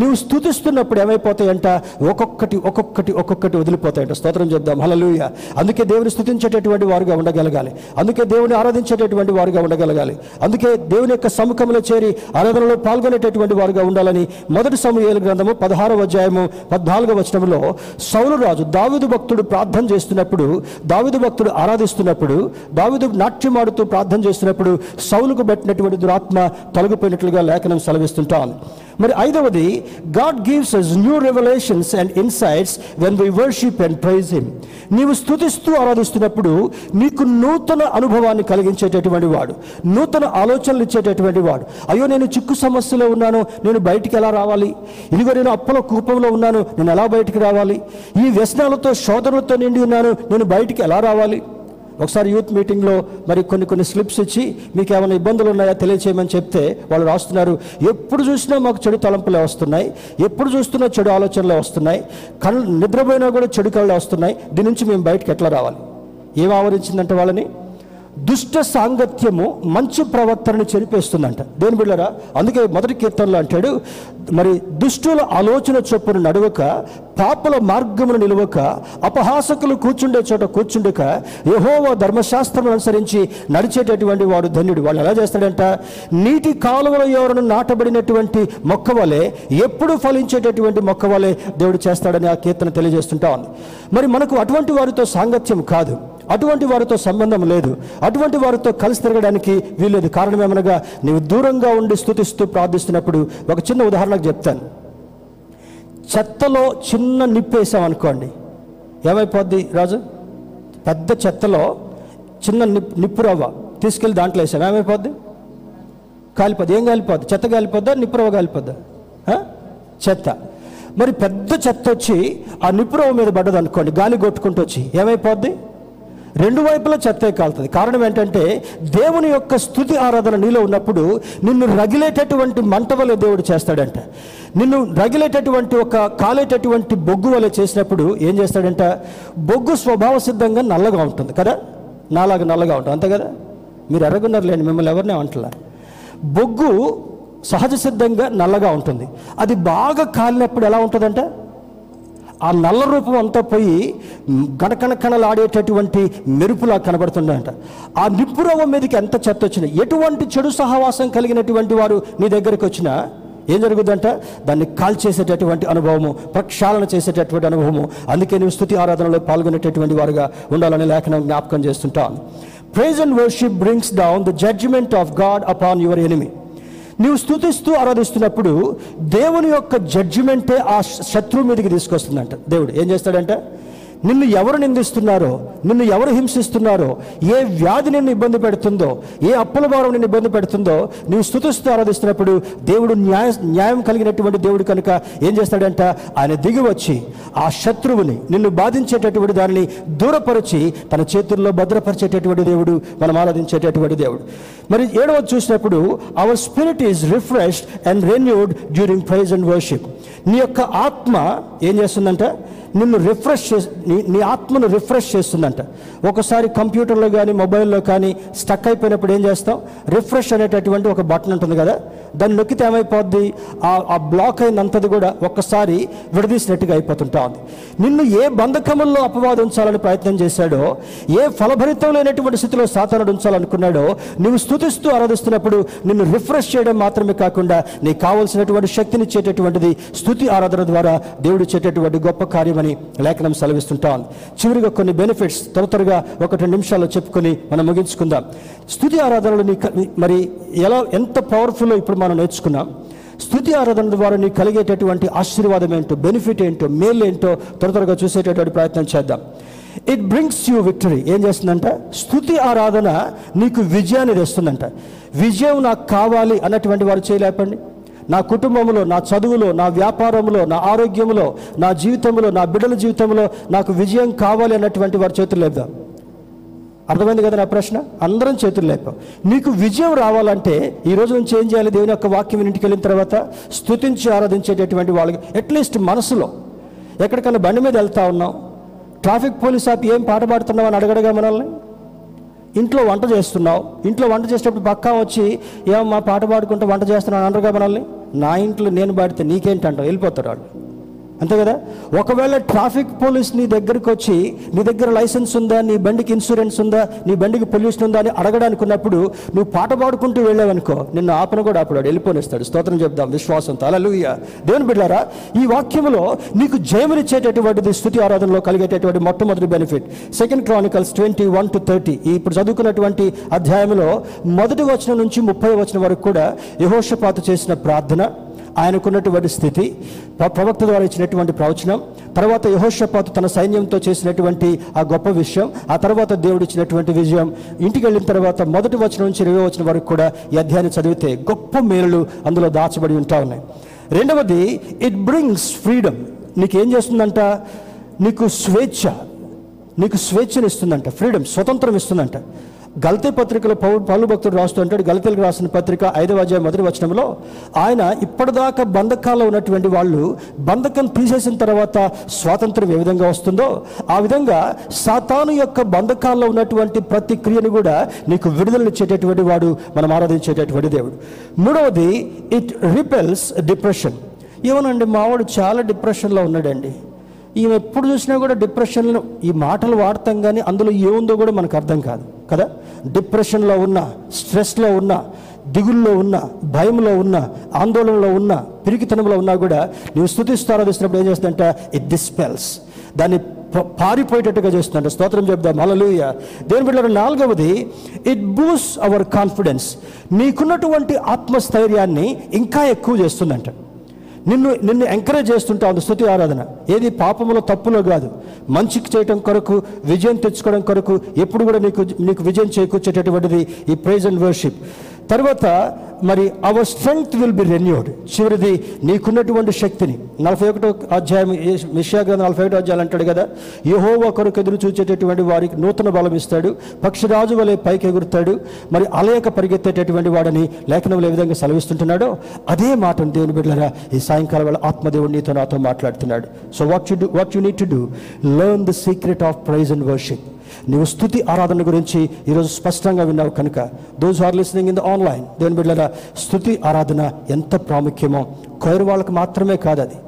నువ్వు స్తుతిస్తున్నప్పుడు ఏమైపోతాయంట, ఒక్కొక్కటి ఒక్కొక్కటి ఒక్కొక్కటి వదిలిపోతాయంట. స్తోత్రం చెప్దాం, హల్లెలూయా. అందుకే దేవుని స్తుతించేటటువంటి వారుగా ఉండగలగాలి, అందుకే దేవుని ఆరాధించేటటువంటి వారుగా ఉండగలగాలి, అందుకే దేవుని యొక్క సముఖంలో చేరి ఆరాధనలో పాల్గొనేటటువంటి వారుగా ఉండాలని మొదటి సమూయేలు గ్రంథము పదహారవ అధ్యాయము పద్నాలుగవ వచనంలో సౌలు రాజు దావీదు భక్తుడు ప్రార్థన చేస్తున్నప్పుడు, దావీదు భక్తుడు ఆరాధిస్తున్నప్పుడు, దావీదు నాట్యమాడుతూ ప్రార్థన చేసినప్పుడు సౌలుకు పెట్టినటువంటి దురాత్మ తొలగిపోయినట్లుగా లేఖనం సెలవిస్తుంటాం. మరి ఐదవది, God gives us new revelations and insights when we worship and praise him. నీవు స్తుతిస్తూ ఆరాధిస్తున్నప్పుడు నీకు నూతన అనుభవాన్ని కలిగించేటటువంటి వాడు, నూతన ఆలోచనలు ఇచ్చేటటువంటి వాడు. అయ్యో నేను చిక్కు సమస్యలో ఉన్నాను, నేను బయటికి ఎలా రావాలి, ఇదిగో నేను అప్పుల కూపంలో ఉన్నాను, నేను ఎలా బయటికి రావాలి, ఈ వ్యసనాలతో శోధనలతో నిండి ఉన్నాను, నేను బయటికి ఎలా రావాలి. ఒకసారి యూత్ మీటింగ్లో మరి కొన్ని కొన్ని స్లిప్స్ ఇచ్చి మీకు ఏమైనా ఇబ్బందులు ఉన్నాయా తెలియచేయమని చెప్తే వాళ్ళు రాస్తున్నారు, ఎప్పుడు చూసినా మాకు చెడు తలంపులే వస్తున్నాయి, ఎప్పుడు చూస్తున్నా చెడు ఆలోచనలే వస్తున్నాయి, కళ్ళు నిద్రపోయినా కూడా చెడు కళ్ళే వస్తున్నాయి, దీని నుంచి మేము బయటకు ఎట్లా రావాలి. ఏం ఆవరించిందంటే వాళ్ళని దుష్ట సాంగత్యము మంచి ప్రవర్తనను చెరిపేస్తుందంట. దేవుని బిడ్డలారా అందుకే మొదటి కీర్తనలో అంటాడు, మరి దుష్టుల ఆలోచన చొప్పున నడవక, పాపుల మార్గమును నిలవక, అపహాసకులు కూర్చుండే చోట కూర్చుండక, యెహోవా ధర్మశాస్త్రం అనుసరించి నడిచేటటువంటి వాడు ధన్యుడు. వాళ్ళు ఎలా చేస్తాడంట, నీటి కాలువల ఎవరను నాటబడినటువంటి మొక్క వలె, ఎప్పుడు ఫలించేటటువంటి మొక్క వలె దేవుడు చేస్తాడని ఆ కీర్తన తెలియజేస్తుంటా ఉంది. మరి మనకు అటువంటి వారితో సాంగత్యం కాదు, అటువంటి వారితో సంబంధం లేదు, అటువంటి వారితో కలిసి తిరగడానికి వీల్లేదు. కారణం ఏమనగా నీవు దూరంగా ఉండి స్తుతిస్తూ ప్రార్థిస్తున్నప్పుడు ఒక చిన్న ఉదాహరణకు చెప్తాను. చెత్తలో చిన్న నిప్పేసాం అనుకోండి, ఏమైపోద్ది రాజు, పెద్ద చెత్తలో చిన్న నిప్పు నిప్పు రవ్వ తీసుకెళ్ళి దాంట్లో వేసాం, ఏమైపోద్ది, కాలిపోద్ది. ఏం కాలిపోద్ది, చెత్త కాలిపోద్దా, నిప్పు రవ్వ కాలిపోద్దా, చెత్త. మరి పెద్ద చెత్త వచ్చి ఆ నిప్పు రవ్వ మీద పడ్డది అనుకోండి, గాలి కొట్టుకుంటూ వచ్చి ఏమైపోద్ది, రెండు వైపులా చెత్త కాలుతుంది. కారణం ఏంటంటే దేవుని యొక్క స్తుతి ఆరాధన నీలో ఉన్నప్పుడు నిన్ను రగిలేటటువంటి మంట వలె దేవుడు చేస్తాడంట. నిన్ను రగిలేటటువంటి ఒక కాలేటటువంటి బొగ్గు వలె చేసినప్పుడు ఏం చేస్తాడంట, బొగ్గు స్వభావ సిద్ధంగా నల్లగా ఉంటుంది కదా, నాలాగా నల్లగా ఉంటుంది అంతే కదా, మీరు ఎర్రగున్నారు లేండి, మిమ్మల్ని ఎవరినే అంటలా. బొగ్గు సహజ సిద్ధంగా నల్లగా ఉంటుంది, అది బాగా కాలినప్పుడు ఎలా ఉంటుందంట, ఆ నల్ల రూపం అంతా పోయి గణకణకణలాడేటటువంటి మెరుపులా కనబడుతుందంట. ఆ నిప్పు రవ్వ మీదకి ఎంత చెత్త వచ్చినా, ఎటువంటి చెడు సహవాసం కలిగినటువంటి వారు నీ దగ్గరికి వచ్చినా ఏం జరుగుద్దంట, దాన్ని కాల్చేసేటటువంటి అనుభవము, ప్రక్షాళన చేసేటటువంటి అనుభవము. అందుకే నువ్వు స్తుతి ఆరాధనలో పాల్గొనేటటువంటి వారుగా ఉండాలని లేఖనం జ్ఞాపకం చేస్తుంటాను. Praise and worship brings down the judgement of God upon your enemy. నీవు స్తుతిస్తూ ఆరాధిస్తున్నప్పుడు దేవుని యొక్క జడ్జిమెంటే ఆ శత్రువు మీదకి తీసుకొస్తుందంట. దేవుడు ఏం చేస్తాడంటే, నిన్ను ఎవరు నిందిస్తున్నారో, నిన్ను ఎవరు హింసిస్తున్నారో, ఏ వ్యాధి నిన్ను ఇబ్బంది పెడుతుందో, ఏ అప్పుల భారం నిన్ను ఇబ్బంది పెడుతుందో, నీవు స్తుతిస్తూ ఆరాధిస్తున్నప్పుడు దేవుడు న్యాయ న్యాయం కలిగినటువంటి దేవుడు కనుక ఏం చేస్తాడంట, ఆయన దిగి వచ్చి ఆ శత్రువుని, నిన్ను బాధించేటటువంటి దానిని దూరపరిచి తన చేతుల్లో భద్రపరిచేటటువంటి దేవుడు మనం ఆరాధించేటటువంటి దేవుడు. మరి ఏడవది చూసినప్పుడు, our spirit is refreshed and renewed during praise and worship. నీ యొక్క ఆత్మ ఏం చేస్తుందంటే నిన్ను రిఫ్రెష్ చే నీ నీ ఆత్మను రిఫ్రెష్ చేస్తుందంట. ఒకసారి కంప్యూటర్లో కానీ మొబైల్లో కానీ స్టక్ అయిపోయినప్పుడు ఏం చేస్తాం, రిఫ్రెష్ అనేటటువంటి ఒక బటన్ ఉంటుంది కదా, దాన్ని నొక్కితే ఏమైపోద్ది, ఆ బ్లాక్ అయినంతది కూడా ఒక్కసారి విడదీసినట్టుగా అయిపోతుంటా ఉంది. నిన్ను ఏ బంధకముల్లో అపవాదం ఉంచాలని ప్రయత్నం చేశాడో, ఏ ఫలభరితం లేనటువంటి స్థితిలో సాతానుడు ఉంచాలనుకున్నాడో, నువ్వు స్తుతిస్తూ ఆరాధిస్తున్నప్పుడు నిన్ను రిఫ్రెష్ చేయడం మాత్రమే కాకుండా నీకు కావలసినటువంటి శక్తిని ఇచ్చేటటువంటిది స్తుతి ఆరాధన ద్వారా దేవుడు ఇచ్చేటటువంటి గొప్ప కార్యమని లేఖనం సెలవిస్తుంటా ఉంది. చివరిగా కొన్ని బెనిఫిట్స్ త్వర త్వరగా ఒకటి నిమిషాల్లో చెప్పుకొని మనం ముగించుకుందాం. స్తుతి ఆరాధనలు నీ మరి ఎలా ఎంత పవర్ఫుల్లో ఇప్పుడు మనం నేర్చుకున్నాం. స్తుతి ఆరాధన ద్వారా నీకు కలిగేటటువంటి ఆశీర్వాదం ఏంటో, బెనిఫిట్ ఏంటో, మేలు ఏంటో త్వర త్వరగా చూసేటటువంటి ప్రయత్నం చేద్దాం. It brings you victory. ఏం చేస్తుందంట, స్తుతి ఆరాధన నీకు విజయాన్ని తెస్తుందంట. విజయం నాకు కావాలి అన్నటువంటి వారు చేయలేపండి. నా కుటుంబంలో, నా చదువులో, నా వ్యాపారంలో, నా ఆరోగ్యంలో, నా జీవితంలో, నా బిడ్డల జీవితంలో నాకు విజయం కావాలి అన్నటువంటి వారి చేతులు లేపుదాం. అర్థమైంది కదా నా ప్రశ్న? అందరం చేతులు లేపాం. నీకు విజయం రావాలంటే ఈరోజు నుంచి ఏం చేయాలి, దేవుని యొక్క వాక్యం ఇంటికి వెళ్ళిన తర్వాత స్తుతించి ఆరాధించేటటువంటి వాళ్ళకి అట్లీస్ట్ మనసులో, ఎక్కడికైనా బండి మీద వెళ్తా ఉన్నాం, ట్రాఫిక్ పోలీస్ ఆపి ఏం పాట పాడుతున్నావు అని అడగడగా మనల్ని. ఇంట్లో వంట చేస్తున్నావు, ఇంట్లో వంట చేసేటప్పుడు పక్కా వచ్చి ఏమో మా పాట పాడుకుంటూ వంట చేస్తున్నాను అనరుగా మనల్ని. నా ఇంట్లో నేను పాడితే నీకేంటంటావు, వెళ్ళిపోతాడు వాడు, అంతే కదా. ఒకవేళ ట్రాఫిక్ పోలీస్ నీ దగ్గరికి వచ్చి నీ దగ్గర లైసెన్స్ ఉందా, నీ బండికి ఇన్సూరెన్స్ ఉందా, నీ బండికి పొల్యూషన్ ఉందా అని అడగడానికి ఉన్నప్పుడు నువ్వు పాట పాడుకుంటూ వెళ్ళావనుకో, నిన్ను ఆపను కూడా ఆపడాడు, వెళ్ళిపోనిస్తాడు. స్తోత్రం చెప్దాం విశ్వాసంతో. హల్లెలూయా. దేవుని బిడ్డలారా, ఈ వాక్యంలో నీకు జయమునిచ్చేటటువంటిది స్తుతి ఆరాధనలో కలిగేటటువంటి మొట్టమొదటి benefit. Second Chronicles twenty one to thirty ఇప్పుడు చదువుకున్నటువంటి అధ్యాయంలో మొదటి వచనం నుంచి ముప్పై వచనం వరకు కూడా యెహోషాపాతు చేసిన ప్రార్థన, ఆయనకున్నటువంటి స్థితి, ప్రవక్త ద్వారా ఇచ్చినటువంటి ప్రవచనం, తర్వాత యెహోషాపాతు తన సైన్యంతో చేసినటువంటి ఆ గొప్ప విషయం, ఆ తర్వాత దేవుడు ఇచ్చినటువంటి విజయం, ఇంటికి వెళ్ళిన తర్వాత మొదటి వచనం నుంచి ఇరవై వచనం వరకు కూడా ఈ అధ్యాయాన్ని చదివితే గొప్ప మేలులు అందులో దాచబడి ఉంటా ఉన్నాయి. రెండవది, ఇట్ బ్రింగ్స్ ఫ్రీడమ్. నీకేం చేస్తుందంట, నీకు స్వేచ్ఛ, నీకు స్వేచ్ఛనిస్తుందంట, ఫ్రీడమ్, స్వతంత్రం ఇస్తుందంట. గల్తీ పత్రికలో పౌ పౌలు భక్తుడు రాస్తూ ఉంటాడు. గల్తీలకు రాసిన పత్రిక ఐదవ అధ్యాయం మొదటి వచనంలో ఆయన ఇప్పటిదాకా బంధకాల్లో ఉన్నటువంటి వాళ్ళు బంధకం తీసేసిన తర్వాత స్వాతంత్రం ఏ విధంగా వస్తుందో ఆ విధంగా సాతాను యొక్క బంధకాల్లో ఉన్నటువంటి ప్రతి క్రియను కూడా నీకు విడుదలనిచ్చేటటువంటి వాడు మనం ఆరాధించేటటువంటి దేవుడు. మూడవది, ఇట్ రిపెల్స్ డిప్రెషన్. ఏమోనండి, మావాడు చాలా డిప్రెషన్లో ఉన్నాడండి, ఈమె ఎప్పుడు చూసినా కూడా డిప్రెషన్లో, ఈ మాటలు వాడతాం కానీ అందులో ఏముందో కూడా మనకు అర్థం కాదు కదా. డిప్రెషన్లో ఉన్న, స్ట్రెస్లో ఉన్న, దిగుల్లో ఉన్న, భయంలో ఉన్న, ఆందోళనలో ఉన్న, పిరికితనంలో ఉన్నా కూడా నువ్వు స్తుతిస్తారో చూసినప్పుడు ఏం చేస్తుందంట, ఇట్ డిస్పెల్స్, దాన్ని పారిపోయేటట్టుగా చేస్తుందంట. స్తోత్రం చెప్దాం. హల్లెలూయా. దేని బిడ్డలారా, నాలుగవది, ఇట్ బూస్ట్ అవర్ కాన్ఫిడెన్స్. నీకున్నటువంటి ఆత్మస్థైర్యాన్ని ఇంకా ఎక్కువ చేస్తుందంట. నిన్ను నిన్ను ఎంకరేజ్ చేస్తుంటా ఉంది స్తుతి ఆరాధన. ఏది పాపములో తప్పులో కాదు, మంచికి చేయటం కొరకు, విజయం తెచ్చుకోవడం కొరకు ఎప్పుడు కూడా నీకు నీకు విజయం చేకూర్చేటటువంటిది ఈ ప్రైజ్ అండ్ వర్షిప్. తర్వాత మరి our strength will be renewed. చివరిది, నీకున్నటువంటి శక్తిని, నలభై ఒకటో అధ్యాయం యెషయా గ్రంథం నలభై ఒకటో అధ్యాయం అంటాడు కదా, యెహోవా కొరకు ఎదురు చూచేటటువంటి వారికి నూతన బలం ఇస్తాడు, పక్షిరాజు వలె పైకి ఎగురుతాడు, మరి అలయక పరిగెత్తేటటువంటి వాడని లేఖనంలో ఏ విధంగా సెలవిస్తుంటున్నాడో అదే మాటను దేవుని బిడ్డలారా ఈ సాయంకాలం వేళ ఆత్మదేవుడు నీతో నాతో మాట్లాడుతున్నాడు. So what you do what you need to do learn the secret of praise and worship. నీవు స్తుతి ఆరాధన గురించి ఈరోజు స్పష్టంగా విన్నావు కనుక those are listening in the online, దేవుని బిడ్డలారా స్తుతి ఆరాధన ఎంత ప్రాముఖ్యమో కోయరు వాళ్ళకు మాత్రమే కాదు, అది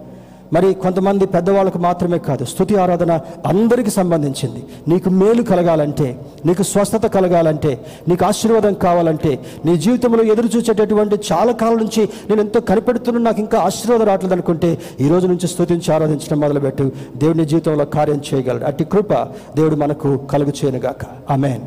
మరి కొంతమంది పెద్దవాళ్ళకు మాత్రమే కాదు, స్తుతి ఆరాధన అందరికీ సంబంధించింది. నీకు మేలు కలగాలంటే, నీకు స్వస్థత కలగాలంటే, నీకు ఆశీర్వాదం కావాలంటే, నీ జీవితంలో ఎదురు చూసేటటువంటి చాలా కాలం నుంచి నేను ఎంతో కనిపెడుతున్నాను, నాకు ఇంకా ఆశీర్వాదం రావట్లేదు అనుకుంటే ఈ రోజు నుంచి స్తుతించి ఆరాధించడం మొదలుపెట్టు. దేవుని జీవితంలో కార్యం చేయగలడు. అట్టి కృప దేవుడు మనకు కలుగు చేయనుగాక. ఆమేన్.